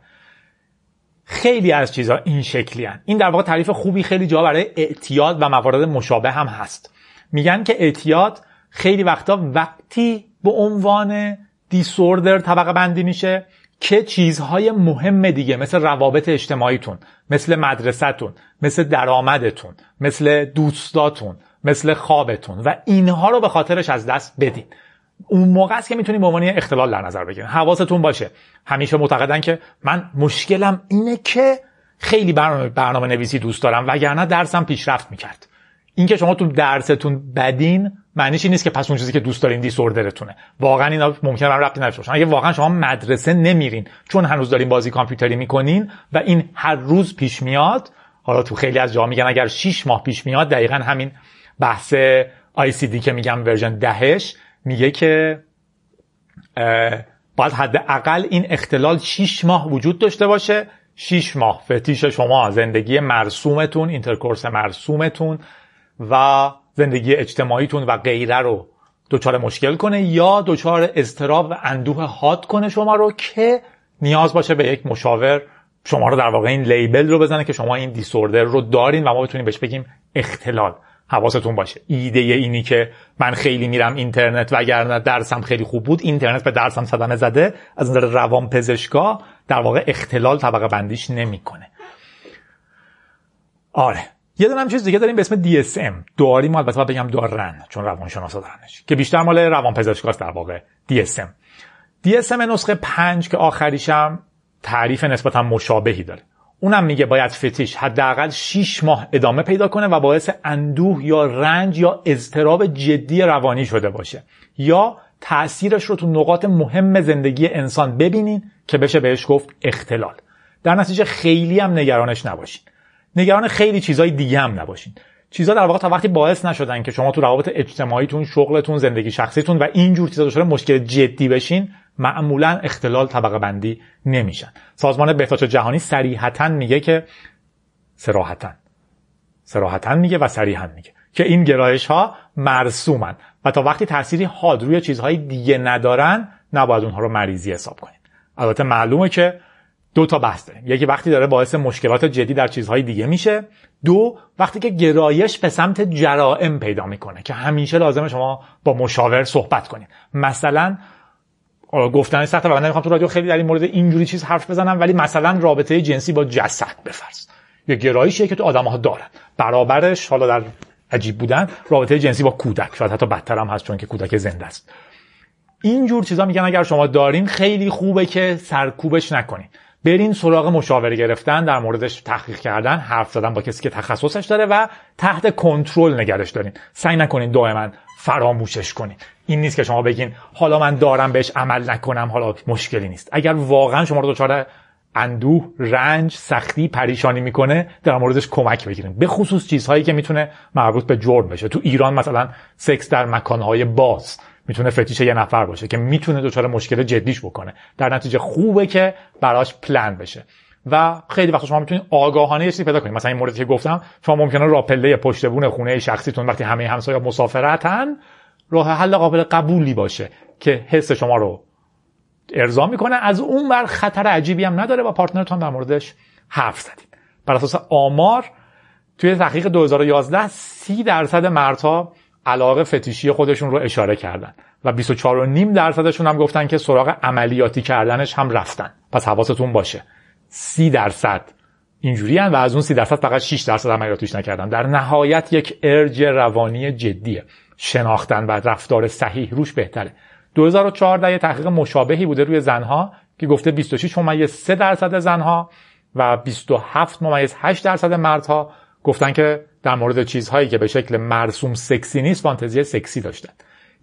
خیلی از چیزها این شکلی هن. این در واقع تعریف خوبی خیلی جا برای اعتیاد و موارد مشابه هم هست. میگن که اعتیاد خیلی وقتا وقتی به عنوان دیسوردر طبقه بندی میشه که چیزهای مهم دیگه مثل روابط اجتماعیتون، مثل مدرسه‌تون، مثل درآمدتون، مثل دوستاتون، مثل خوابتون و اینها رو به خاطرش از دست بدین. اون موقع است که میتونید به عنوان اختلال در نظر بگیرین. حواستون باشه. همیشه معتقدن که من مشکلم اینه که خیلی برنامه نویسی دوست دارم وگرنه درسم پیشرفت میکرد. این که شما تو درستون بدین معنیش این نیست که پس اون چیزی که دوست دارین دیسوردرتونه. واقعا اینا ممکنه هم ربطی نداشته باشن. اگه واقعا شما مدرسه نمیرین چون هنوز دارین بازی کامپیوتری میکنین و این هر روز پیش میاد، حالا تو خیلی از جاها میگن اگر 6 ماه پیش میاد، دقیقاً همین بحث ICD که میگم ورژن 10ش میگه که باید حداقل این اختلال 6 ماه وجود داشته باشه. 6 ماه فتیش شما، زندگی مرسومتون، اینترکورس مرسومتون و زندگی اجتماعیتون و غیره رو دچار مشکل کنه یا دچار اضطراب و اندوه حاد کنه شما رو که نیاز باشه به یک مشاور شما رو در واقع این لیبل رو بزنه که شما این دیسوردر رو دارین و ما بتونیم بهش بگیم اختلال. حواستون باشه. ایده اینی که من خیلی میرم اینترنت وگرنه درسم خیلی خوب بود، اینترنت به درسم صدمه زده، از نظر روانپزشکا در واقع اختلال طبقه بندیش نمیکنه. آره یه دونه هم چیز دیگه داریم به اسم DSM. داریم، البته باید بگم دارن، چون روانشناسا دارنش، که بیشتر مال روانپزشکاست در واقع. DSM نسخه 5 که آخریشم تعریف نسبتا مشابهی داره. اونم میگه باید فتیش حداقل 6 ماه ادامه پیدا کنه و باعث اندوه یا رنج یا اضطراب جدی روانی شده باشه، یا تأثیرش رو تو نقاط مهم زندگی انسان ببینین که بشه بهش گفت اختلال. در نتیجه خیلی هم نگرانش نباشین، نگران خیلی چیزای دیگه هم نباشین. چیزا در واقع تا وقتی باعث نشدن که شما تو روابط اجتماعیتون، شغلتون، زندگی شخصیتون و این جور چیزا دچار مشکل جدی بشین، معمولا اختلال طبقه بندی نمیشن. سازمان بهداشت جهانی صریحتاً میگه که صراحتاً میگه و صریحاً میگه که این گرایش‌ها مرسومن و تا وقتی تأثیری حاد روی چیزهای دیگه ندارن نباید اونها رو مریضی حساب کنید. البته معلومه که دو تا بحث داریم، یکی وقتی داره باعث مشکلات جدی در چیزهای دیگه میشه، دو وقتی که گرایش به سمت جرائم پیدا میکنه که همیشه لازمه شما با مشاور صحبت کنید. مثلا گفتن سخته و من نمیخوام تو رادیو خیلی در این مورد اینجوری چیز حرف بزنم، ولی مثلا رابطه جنسی با جسد بفرض یه گرایشیه که تو آدم‌ها دارن، برابرش حالا در عجیب بودن رابطه جنسی با کودک، شاید حتی بدتر هم هست چون که کودک زنده است. این جور چیزا میگن اگر شما دارین خیلی خوبه که سرکوبش نکنین، برین سراغ مشاوره گرفتن، در موردش تحقیق کردن، حرف زدن با کسی که تخصصش داره و تحت کنترل نگرش دارین. سعی نکنین دائما فراموشش کنین. این نیست که شما بگین حالا من دارم بهش عمل نکنم حالا مشکلی نیست. اگر واقعا شما رو دچار اندوه، رنج، سختی، پریشانی میکنه در موردش کمک بگیرین، به خصوص چیزهایی که میتونه مربوط به جرم بشه. تو ایران مثلا سکس در مکانهای باز میتونه فتیش یه نفر باشه که میتونه دچار مشکل جدیش بکنه، در نتیجه خوبه که براش پلن بشه. و خیلی وقت شما میتونید آگاهانه یه چیزی پیدا کنید، مثلا این موردی که گفتم، شما ممکنه راپله پشت بون خونه شخصیتون وقتی همه همسایه‌ها مسافرتن راه حل قابل قبولی باشه که حس شما رو ارضا میکنه، از اون ور خطر عجیبی هم نداره و پارتنرتون در موردش حرف زدید. بر اساس آمار توی تحقیق 2011 30% مردها علاقه فتیشی خودشون رو اشاره کردن و 24.5% هم گفتن که سراغ عملیاتی کردنش هم رفتن. پس حواستون باشه، 30% اینجوری هن و از اون 30% فقط 6% عملیاتیش نکردن. در نهایت یک ارج روانی جدیه، شناختن و رفتار صحیح روش بهتره. 2014 یه تحقیق مشابهی بوده روی زنها که گفته 26.3% زنها و 27.8% مردها گفتن که در مورد چیزهایی که به شکل مرسوم سکسی نیست فانتزی سکسی داشتن.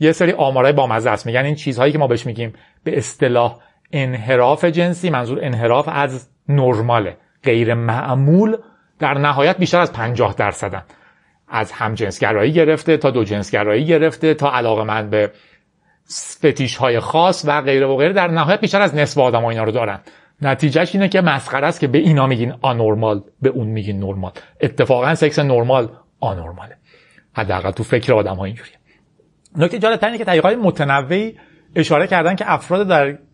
یه سری آمارای بامزه است، میگن این چیزهایی که ما بهش میگیم به اصطلاح انحراف جنسی، منظور انحراف از نرماله، غیر معمول، در نهایت بیشتر از 50%، از همجنسگرایی گرفته تا دوجنسگرایی گرفته تا علاقه‌مند به فتیش‌های خاص و غیره و غیره، در نهایت بیشتر از نصف آدم‌ها اینا رو دارن. نتیجهش اینه که مسخره است که به اینا میگین آنورمال، به اون میگین نورمال. اتفاقا سکس نورمال آنورماله، حداقل تو فکر آدم‌ها اینجوریه. نکته جالب‌تر اینه که تحقیقات متنوعی اشاره کردن که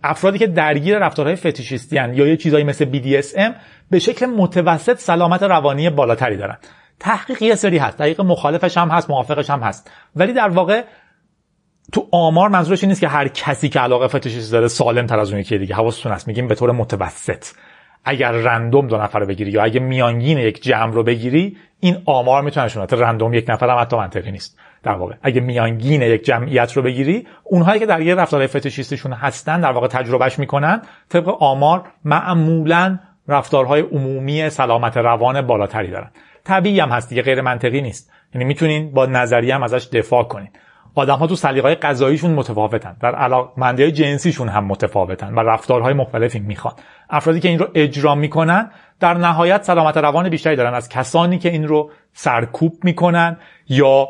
افرادی که درگیر رفتارهای فتیشیستی ان یا یه چیزایی مثل BDSM به شکل متوسط سلامت روانی بالاتری دارن. تحقیق یه سری هست، تحقیق مخالفش هم هست، موافقش هم هست، ولی در واقع تو آمار منظورش این نیست که هر کسی که علاقه فتیشیستی داره سالم تر از اون یکی دیگه. حواستون هست، میگیم به طور متوسط. اگر رندوم دو نفر رو بگیری یا اگه میانگین یک جمع رو بگیری، این آمار میتونه نشون بده. رندوم یک نفر هم حتی منطقی نیست در واقع. اگه میانگین یک جمعیت رو بگیری، اونهایی که درگیر رفتارهای فتیشیستیشون هستن در واقع تجربهش میکنن، طبق آمار معمولاً رفتارهای عمومی سلامت روان بالاتری دارن. طبیعی هم هست دیگه، غیر منطقی نیست، یعنی میتونین با نظریه هم ازش دفاع کنین. آدم‌ها تو سلیقه‌های غذاییشون متفاوتن، در علاقه‌مندی‌های جنسیشون هم متفاوتن و رفتارهای مختلفی میخوان. افرادی که این رو اجرا میکنن در نهایت سلامت روان بیشتری دارن از کسانی که این رو سرکوب میکنن یا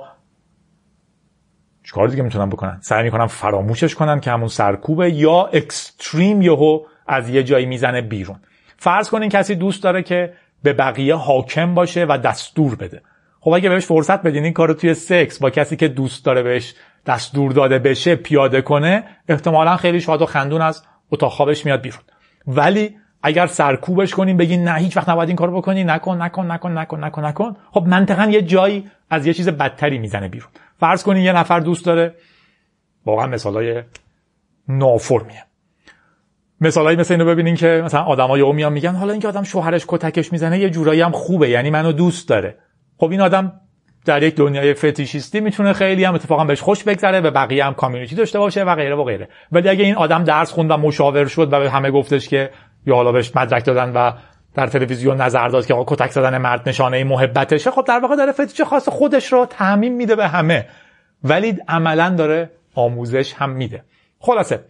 چیکار دیگه میتونن بکنن، سعی میکنن فراموشش کنن که همون سرکوبه یا اکستریم یهو از یه جایی میزنه بیرون. فرض کنین کسی دوست داره که به بقیه حاکم باشه و دستور بده. خب اگه بهش فرصت بدین این کارو توی سکس با کسی که دوست داره بهش دستور داده بشه پیاده کنه، احتمالاً خیلی شاد و خندون از اتاق خوابش میاد بیرون. ولی اگر سرکوبش کنین، بگین نه هیچ وقت نباید این کارو بکنی، نکن، خب منطقاً یه جایی از یه چیز بدتری میزنه بیرون. فرض کنین یه نفر دوست داره، واقعاً مثالای نافرمیه، مثالایی مثل اینو ببینین که مثلا آدما یهو میان میگن حالا اینکه آدم شوهرش کتکش میزنه یه جورایی هم خوبه، یعنی منو دوست داره. خب این آدم در یک دنیای فتیشیستی میتونه خیلی هم اتفاقا بهش خوش بگذره و بقیه هم کامیونیتی داشته باشه و غیره و غیره. ولی اگه این آدم درس خوند و مشاور شد و به همه گفتش که، یا حالا بهش مدرک دادن و در تلویزیون نظر داد که آقا کتک زدن مرد نشانه محبتشه، خب در واقع داره فتیش خاص خودش رو تعمیم میده به همه، ولی عملا داره آموزش هم میده. خلاصه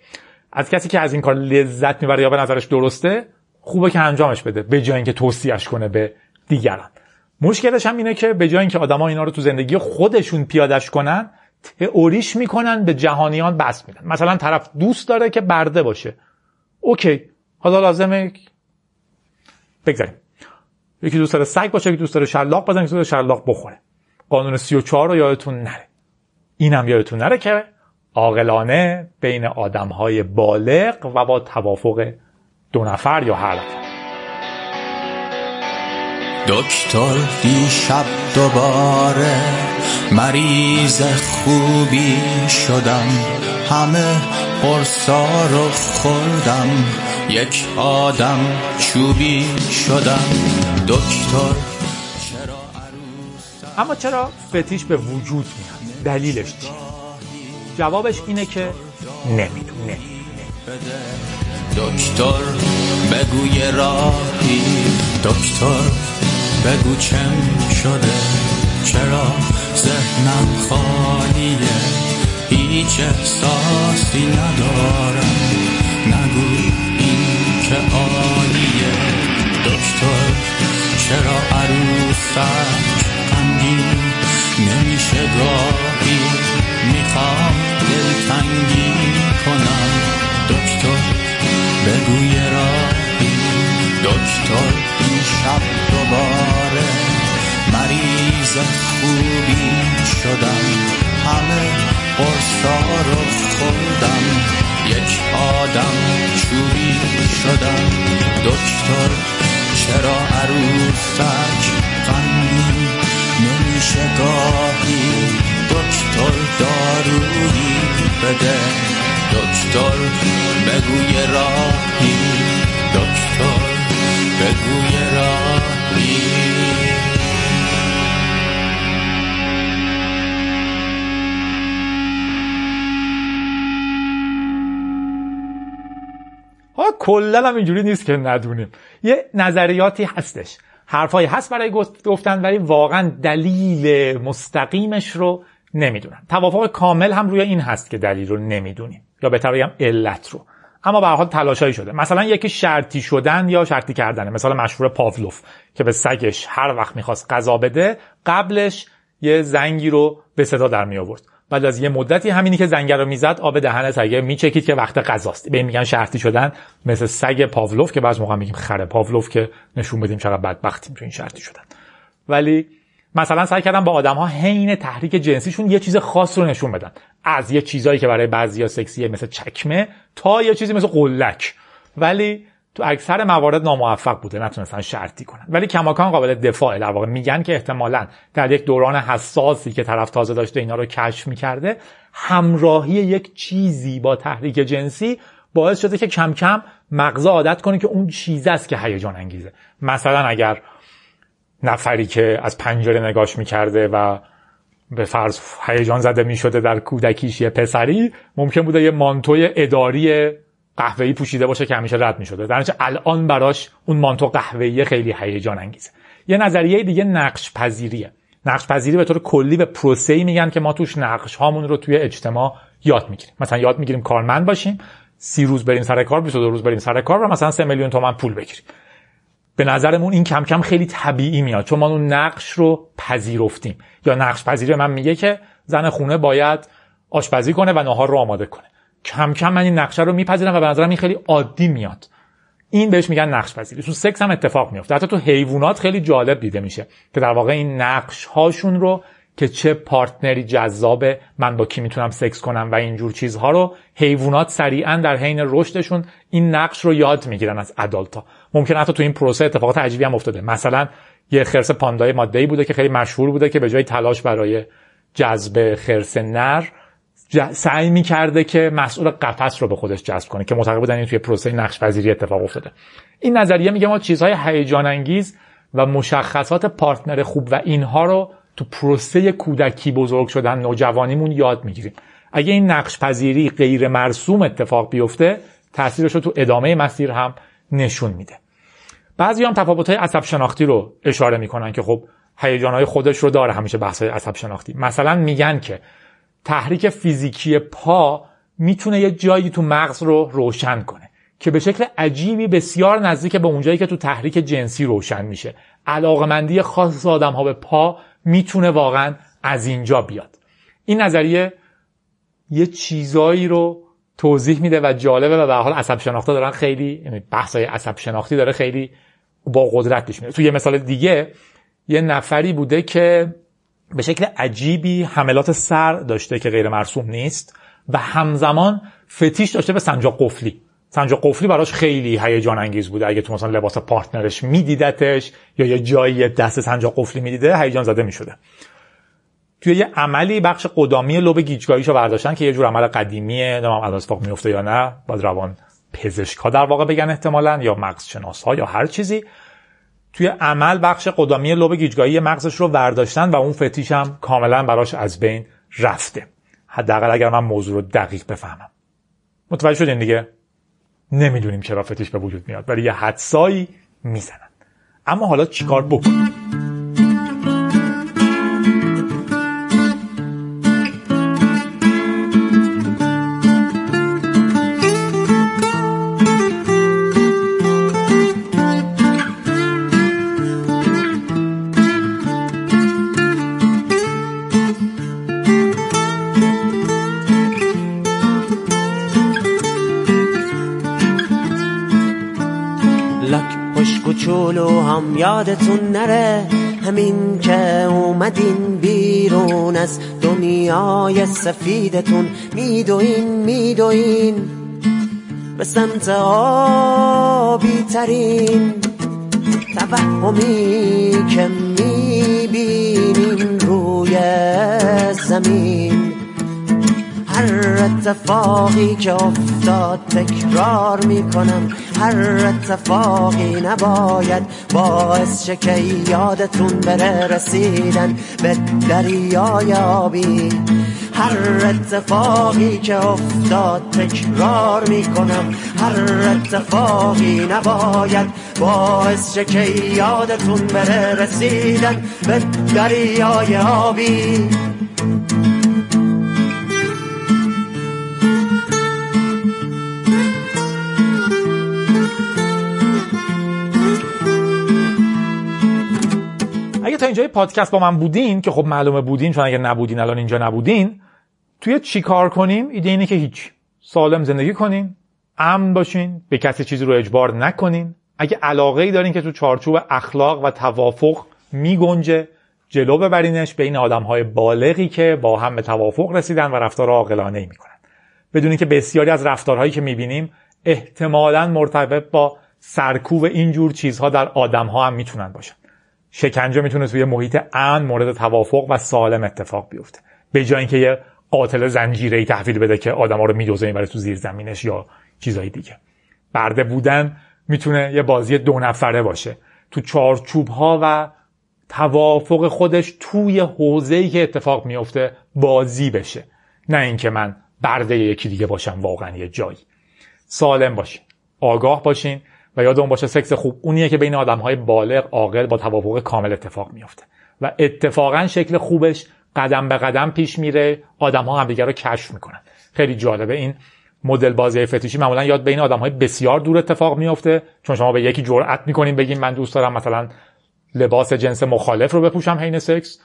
از کسی که از این کار لذت میبره یا به نظرش درسته، خوبه که انجامش بده به جای اینکه توصیه‌اش کنه به دیگران. مشکلش هم اینه که به جای اینکه آدما اینا رو تو زندگی خودشون پیادهش کنن، تئوریش میکنن به جهانیان بس میدن. مثلا طرف دوست داره که برده باشه، اوکی، حالا لازمه بگذاریم یکی دوست داره سگ باشه، یکی دوست داره شلاق بزنه، یکی دوست داره شلاق بخوره. قانون 34 رو یادتون نره. اینم یادتون نره که عاقلانه بین آدم‌های بالغ و با توافق 2 نفر یا هر نفر. دکتر دیشب دوباره مریض خوبی شدم، همه قرصا رو خوردم، یک آدم چوبی شدم. دکتر چرا عروس؟ اما چرا فتیش به وجود میاد؟ دلیلش چیه؟ جوابش اینه که نمیدونه. دکتر بگو یه راهی، دکتر بگو چم شده، چرا ذهنم خالیه، هیچ احساسی ندارم، نگو این که عالیه. دکتر چرا عروسک غمگین نمیشه، گاهی میخوام دلتنگی کنم. دکتر بگو یه راهی، دکتر این شب دوباره مریض خوبی شدم، همه قرصا رو خوردم، یک آدم چوبی شدم. دکتر چرا عروسک غمگین نمیشه، گاهی دکتر دارویی بده، دکتر بگو یه راهی، دکتر بگو یه راهی. ها کلا هم اینجوری نیست که ندونیم، یه نظریاتی هستش، حرفایی هست برای گفتن، ولی واقعا دلیل مستقیمش رو نمیدونن. توافق کامل هم روی این هست که دلیل رو نمیدونیم، یا بهتر بگم علت رو. اما به هر حال تلاشایی شده. مثلا یکی شرطی شدن یا شرطی کردنه، مثلا مشهور پاولوف که به سگش هر وقت میخواست غذا بده قبلش یه زنگی رو به صدا در می آورد، بعد از یه مدتی همینی که زنگ رو میزد آب دهن سگ میچکید که وقت غذاست. به این میگن شرطی شدن، مثل سگ پاولوف که بعضی موقع میگیم خره پاولوف که نشون بدیم چقدر بدبختیم تو این شرطی شدن. ولی مثلا سعی کردن با آدم‌ها حین تحریک جنسیشون یه چیز خاص رو نشون بدن، از یه چیزایی که برای بعضیا سکسیه مثل چکمه تا یه چیزی مثل قلک، ولی تو اکثر موارد ناموفق بوده، نتونستن شرطی کنن. ولی کماکان قابل دفاعه. در واقع میگن که احتمالاً در یک دوران حساسی که طرف تازه داشته اینا رو کشف می‌کرده، همراهی یک چیزی با تحریک جنسی باعث شده که کم کم مغز عادت کنه که اون چیزی است که هیجان انگیزه. مثلا اگر نفری که از پنجره نگاش میکرده و به فرض هیجان زده میشده در کودکیش، یه پسری ممکن بوده یه مانتوی اداری قهوه‌ای پوشیده باشه که همیشه رد میشده، در نتیجه الان براش اون مانتو قهوه‌ای خیلی هیجان انگیزه. یه نظریه دیگه نقش پذیریه. نقش پذیری به طور کلی به پروسه‌ای میگن که ما توش نقش هامون رو توی اجتماع یاد میگیریم. مثلا یاد میگیریم کارمند باشیم، 30 روز بریم سر کار، 22 روز بریم سر کار و مثلا 3 میلیون تومان پول بگیریم. به نظرمون این کم کم خیلی طبیعی میاد چون ما اون نقش رو پذیرفتیم. یا نقش پذیری من میگه که زن خونه باید آشپزی کنه و ناهار رو آماده کنه. کم کم من این نقشه رو میپذیرم و به نظرم این خیلی عادی میاد. این بهش میگن نقش پذیری. تو سکس هم اتفاق میفته، حتی تو حیوانات خیلی جالب دیده میشه که در واقع این نقش هاشون رو که چه پارتنری جذابه، من با کی میتونم سکس کنم و این جور چیزها رو حیوانات سریعا در حین رشدشون این نقش رو یاد میگیرن از آدالتا. ممکنه حتی تو این پروسه اتفاقات عجیبی هم افتاده. مثلا یه خرس پاندای ماده‌ای بوده که خیلی مشهور بوده که به جای تلاش برای جذب خرس نر سعی میکرده که مسئول قفس رو به خودش جذب کنه، که معتقد بودن این توی پروسه نقش پذیری اتفاق افتاده. این نظریه میگه ما چیزهای هیجان انگیز و مشخصات پارتنر خوب و اینها رو تو پروسه کودکی بزرگ شدن نوجوانیمون یاد میگیریم. اگه این نقش پذیری غیر مرسوم اتفاق بیفته تأثیرش رو تو ادامه مسیر هم نشون میده. بعضی هم تفاوت‌های عصب شناختی رو اشاره میکنن که خب هیجان‌های خودش رو داره همیشه بحث‌های عصب شناختی. مثلا میگن که تحریک فیزیکی پا میتونه یه جایی تو مغز رو روشن کنه که به شکل عجیبی بسیار نزدیک به اونجایی که تو تحریک جنسی روشن میشه. علاقمندی خاص آدم‌ها به پا میتونه واقعاً از اینجا بیاد. این نظریه یه چیزایی رو توضیح میده و جالبه و به هر حال عصب شناخت‌ها دارن خیلی، یعنی بحث‌های عصب شناختی داره خیلی با قدرت پیش میره. تو یه مثال دیگه یه نفری بوده که به شکل عجیبی حملات سر داشته که غیر مرسوم نیست و همزمان فتیش داشته به سنجاق قفلی. سنجاق قفلی براش خیلی هیجان انگیز بوده. اگه تو مثلا لباس پارتنرش میدیدتش یا یه جایی دست سنجاق قفلی میدیده هیجان زده میشده. توی یه عملی بخش قدامی لب گیجگاهیشو برداشتن که یه جور عمل قدیمیه، نمیدونم از اتفاق میفته یا نه، باید روان پزشکا در واقع بگن احتمالاً، یا مغز شناسا یا هر چیزی. توی عمل بخش قدامی لب گیجگاهی مغزش رو برداشتن و اون فتیش هم کاملا براش از بین رفته. حداقل اگر من موضوع رو دقیق بفهمم. متوجه شدین دیگه؟ نمیدونیم چرا فتیش به وجود میاد، ولی یه حدسایی میزنن. اما حالا چیکار بکنیم؟ چولو هم یادتون نره، همین که اومدین بیرون از دنیای سفیدتون میدوین به سمت آبی ترین توهمی که میبینیم روی زمین. هر اتفاقی که افتاد تکرار میکنم، هر اتفاقی نباید باعث شه که یادتون بره رسیدن به دریای آبی. هر اتفاقی که افتاد تکرار میکنم، هر اتفاقی نباید باعث شه که یادتون بره رسیدن به دریای آبی. تا اینجای پادکست با من بودین که خب معلومه بودین، چون اگه نبودین الان اینجا نبودین. توی چی کار کنیم؟ ایده اینه که هیچ، سالم زندگی کنین، امن باشین، به کسی چیزی رو اجبار نکنین. اگه علاقه‌ای دارین که تو چارچوب اخلاق و توافق میگنجه جلو ببرینش بین آدم‌های بالغی که با هم به توافق رسیدن و رفتار عاقلانه‌ای میکنن. بدونین که بسیاری از رفتارهایی که میبینیم احتمالاً مرتبط با سرکوب این جور چیزها در آدم‌ها هم میتونن باشن. شکنجه میتونه توی محیط امن مورد توافق و سالم اتفاق بیفته، به جای اینکه یه قاتل زنجیره‌ای تحویل بده که آدم‌ها رو میدوزه میبره تو زیر زمینش یا چیزای دیگه. برده بودن میتونه یه بازی دو نفره باشه، تو چارچوب‌ها و توافق خودش توی حوزه‌ای که اتفاق میفته بازی بشه، نه اینکه من برده یکی دیگه باشم. واقعا یه جایی سالم باشین، آگاه باشین و یادمون باشه سکس خوب اونیه که بین آدم‌های بالغ عاقل با توافق کامل اتفاق میفته و اتفاقاً شکل خوبش قدم به قدم پیش میره، آدم‌ها همدیگه رو کشف میکنن. خیلی جالبه این مدل بازی فتیشی معمولاً یاد بین آدم‌های بسیار دور اتفاق میفته، چون شما به یکی جرأت میکنین بگین من دوست دارم مثلا لباس جنس مخالف رو بپوشم حین سکس،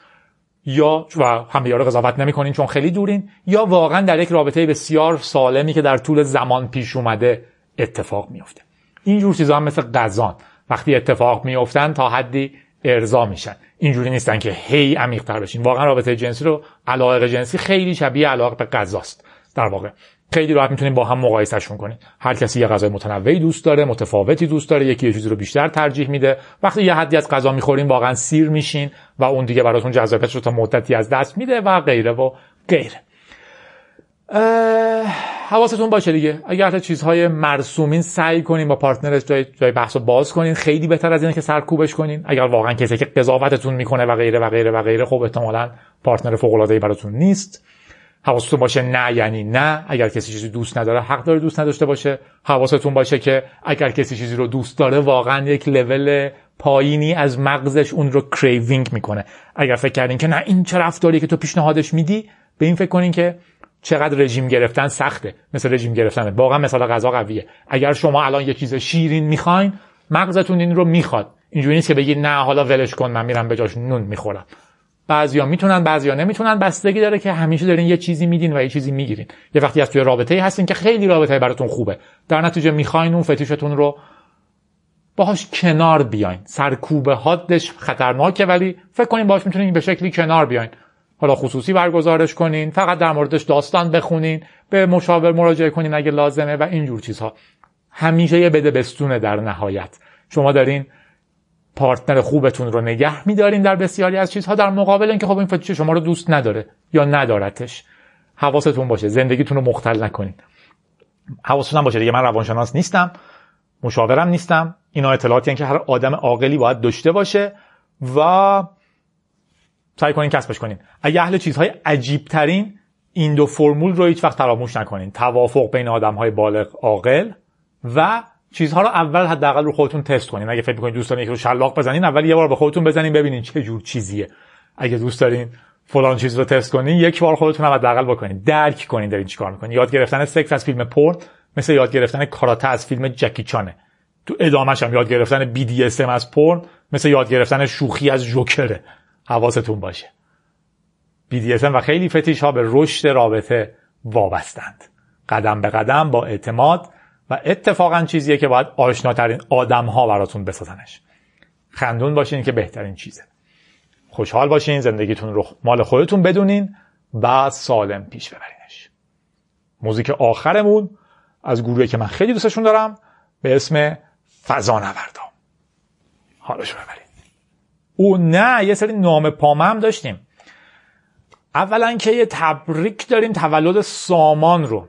یا و همدیگه رو قضاوت نمیکنین چون خیلی دورین، یا واقعاً در یک رابطه بسیار سالمی که در طول زمان پیش اومده اتفاق میفته. اینجور چیزا هم مثل قزان وقتی اتفاق میافتن تا حدی ارضا میشن. اینجوری نیستن که هی عمیق تر بشین. واقعا رابطه جنسی رو، علاقه جنسی خیلی شبیه علاقه به غذاست. در واقع خیلی راحت میتونین با هم مقایسهشون کنین. هر کسی یه غذای متنوعی دوست داره، متفاوتی دوست داره، یکی یه چیزی رو بیشتر ترجیح میده. وقتی یه حدی از غذا میخورین واقعا سیر میشین و اون دیگه براتون جذابیتش رو تا مدتی از دست میده و غیره و غیره. حواستون باشه دیگه. اگر تا چیزهای مرسومین سعی کنین با پارتنرش جای بحثو باز کنین، خیلی بهتر از اینه که سرکوبش کنین. اگر واقعا کسی که قضاوتتون میکنه و غیره و غیره و غیره، خب احتمالاً پارتنر فوق العاده ای براتون نیست. حواستون باشه نه یعنی نه. اگر کسی چیزی دوست نداره حق داره دوست نداشته باشه. حواستون باشه که اگر کسی چیزی رو دوست داره، واقعا یک لول پایینی از مغزش اون رو کریوینگ میکنه. اگر فکر کردین که نه این چه رفتاریه که تو پیشنهادش میدی، به این فکر کنین که چقدر رژیم گرفتن سخته. مثل رژیم گرفتن واقعا مثلا غذا قویه. اگر شما الان یه چیز شیرین میخواین، مغزتون این رو میخواد. اینجوری نیست که بگید نه حالا ولش کن من میرم به جاش نون میخورم. بعضیا میتونن بعضیا نمیتونن، بستگی داره که همیشه دارین یه چیزی میدین و یه چیزی میگیرین. یه وقتی از توی رابطه‌ای هستین که خیلی رابطه براتون خوبه، در نتیجه میخواین اون فتیشتون رو باهاش کنار بیاین. سرکوب حادش خطرناکه، ولی فکر کنین باهاش میتونین به شکلی کنار بیاین. حالا خصوصی برگزارش کنین، فقط در موردش داستان بخونین، به مشاور مراجعه کنین اگه لازمه و اینجور چیزها. همیشه یه بده بستونه در نهایت. شما دارین پارتنر خوبتون رو نگه می‌دارین در بسیاری از چیزها، در مقابل اینکه خب این فتیش شما رو دوست نداره یا ندارتش. حواستون باشه، زندگیتون رو مختل نکنین. حواستون باشه دیگه، من روانشناس نیستم، مشاورم نیستم. اینا اطلاعاتیه که هر آدم عاقلی باید داشته باشه و سعی کنین کسبش کنین. اگه اهل چیزهای عجیب ترین این دو فرمول رو هیچ وقت فراموش نکنین: توافق بین آدم‌های بالغ عاقل و چیزها رو اول حداقل رو خودتون تست کنین. اگه فکر می‌کنین دوست دارین یکی رو شلاق بزنین، اول یه بار به خودتون بزنین ببینین چه جور چیزیه. اگه دوست دارین فلان چیز رو تست کنین، یک بار خودتون حداقل بکنین، درک کنین دارین چیکار می‌کنین. یاد گرفتن سکس از فیلم پورن مثل یاد گرفتن کاراته از فیلم جکی چانه. تو ادامه‌ش هم یاد گرفتن BDSM از پورن مثل یاد گرفتن شوخی از جوکره. حواستون باشه. BDSM و خیلی فتیش ها به رشد رابطه وابستند. قدم به قدم با اعتماد، و اتفاقا چیزیه که باید آشناترین آدم ها براتون بسازنش. خندون باشین که بهترین چیزه. خوشحال باشین، زندگیتون رو مال خودتون بدونین و سالم پیش ببرینش. موزیک آخرمون از گروهی که من خیلی دوستشون دارم به اسم فضانوردان. حالشون ببرین. او نه یه سری نام پامه هم داشتیم. اولا که یه تبریک داریم، تولد سامان رو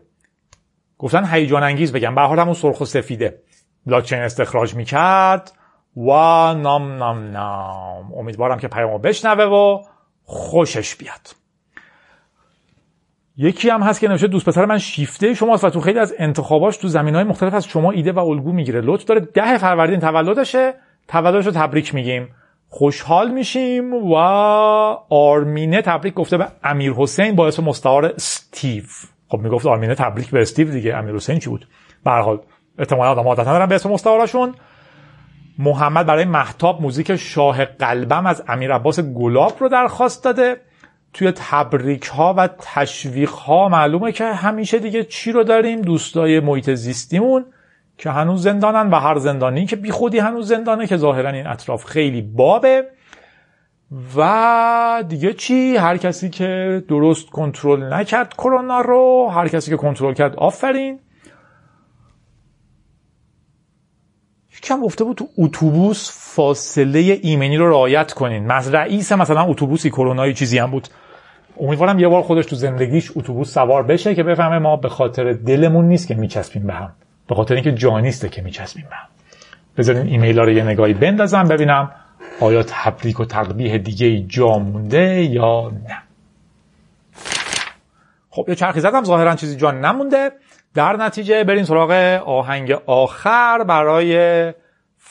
گفتن هیجان انگیز بگم. به هر حال همون سرخ و سفیده بلاکچین استخراج میکرد و نام نام نام. امیدوارم که پیامو بشنوه و خوشش بیاد. یکی هم هست که نوشته دوست پسر من شیفته شماست و تو خیلی از انتخاباش تو زمینهای مختلف از شما ایده و الگو میگیره. لطف داره. 10 فروردین تولدشه. تولدش رو تبریک میگیم، خوشحال میشیم. و آرمینه تبریک گفته به امیر حسین با اسم مستعار استیو. خب میگفت آرمینه تبریک به استیو دیگه، امیر حسین چی بود؟ به هر حال احتمالاً آدم‌ها عادت ندارن به اسم مستعارشون. محمد برای مهتاب موزیک شاه قلبم از امیر عباس گلاب رو درخواست داده. توی تبریک ها و تشویق ها معلومه که همیشه دیگه چی رو داریم؟ دوستای محیط زیستیمون که هنوز زندانن و هر زندانی که بی خودی هنوز زندانه، که ظاهرا این اطراف خیلی بابه. و دیگه چی؟ هر کسی که درست کنترل نکرد کرونا رو، هر کسی که کنترل کرد آفرین. یکم گفته بود تو اتوبوس فاصله ایمنی رو رعایت کنین. رئیس مثلا اتوبوسی کرونایی چیزی هم بود. امیدوارم یه بار خودش تو زندگیش اتوبوس سوار بشه که بفهمه ما به خاطر دلمون نیست که میچسبیم به هم، به خاطر اینکه جانیسته که میچسبیم به هم. بذارین ایمیل ها رو یه نگاهی بندازم ببینم آیا تبریک و تقبیح دیگه جا مونده یا نه. خب یه چرخی زدم، ظاهرا چیزی جا نمونده. در نتیجه بریم سراغ آهنگ آخر برای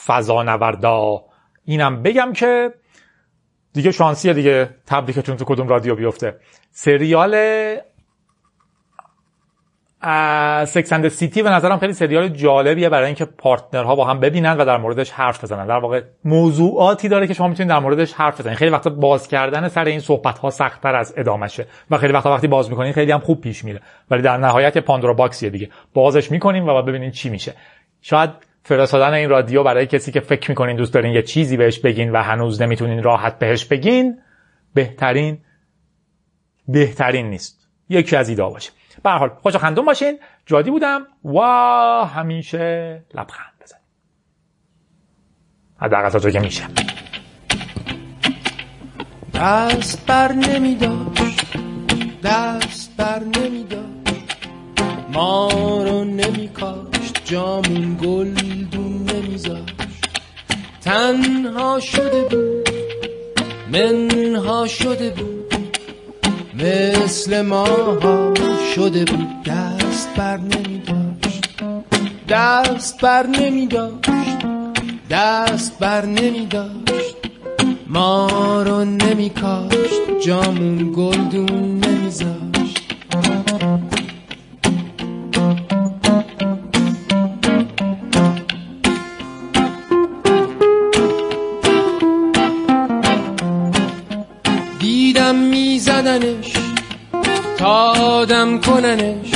فضانوردا. اینم بگم که دیگه شانسیه دیگه تبریکتون تو کدوم رادیو بیفته. سریال سکس اند سیتی به نظرم خیلی سریال جالبیه برای اینکه پارتنرها با هم ببینن و در موردش حرف بزنن. در واقع موضوعاتی داره که شما میتونید در موردش حرف بزنید. خیلی وقتا باز کردن سر این صحبت‌ها سخت‌تر از ادامشه و خیلی وقتا وقتی باز می‌کنین خیلی هم خوب پیش میره، ولی در نهایت پاندورا باکسیه دیگه. بازش می‌کنیم و ببینید چی میشه. شاید فرستادن این رادیو برای کسی که فکر می‌کنین دوست دارین یه چیزی بهش بگین و هنوز نمی‌تونین راحت بهش بگین، بهترین نیست. یکی از ایده‌ها باشه. به هر حال خوشا خندون باشین. جادی بودم و همیشه لبخند بزنید. حداقل تا جایی که میشه. دست بر نمیداشت ما رو نمی کاشت، جامون گلدون نمیذاشت، تنها شده بود، منها شده بود، مثل ماها شده بود. دست بر نمی داشت، ما رو نمی کاشت، جامون گلدون نمیذاشت. دیدم میزدنش تا دم کننش،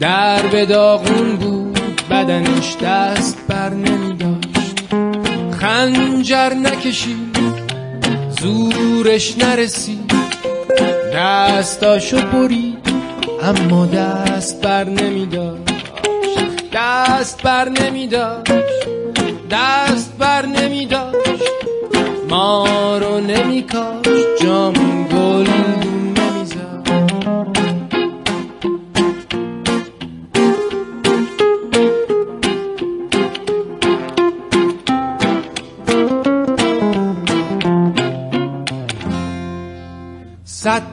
در به داغون بود بدنش، دست بر نمی داشت. خنجر نکشید، زورش نرسید، دستاشو برید اما دست بر نمی داشت. ما رو نمی کاشت، جامون گلدون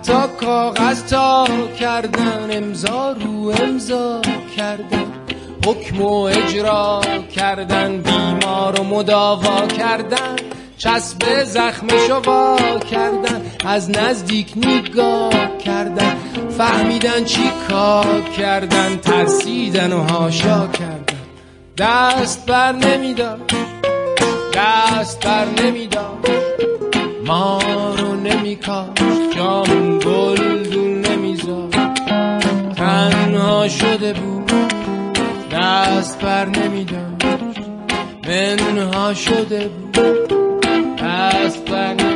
تا کاغذ تا کردن، امضا کردن، حکم و اجرا کردن، بیمار و مداوا کردن، چسب زخمشو وا کردن، از نزدیک نگاه کردن، فهمیدن چی کار کردن، ترسیدن و هاشا کردن. دست بر نمیداد، ما رو نمیکاشت، جامون گلدون نمیذاشت، تنها شده بود، دست بر نمیداشت، منها شده بود، دست بر نمیداشت.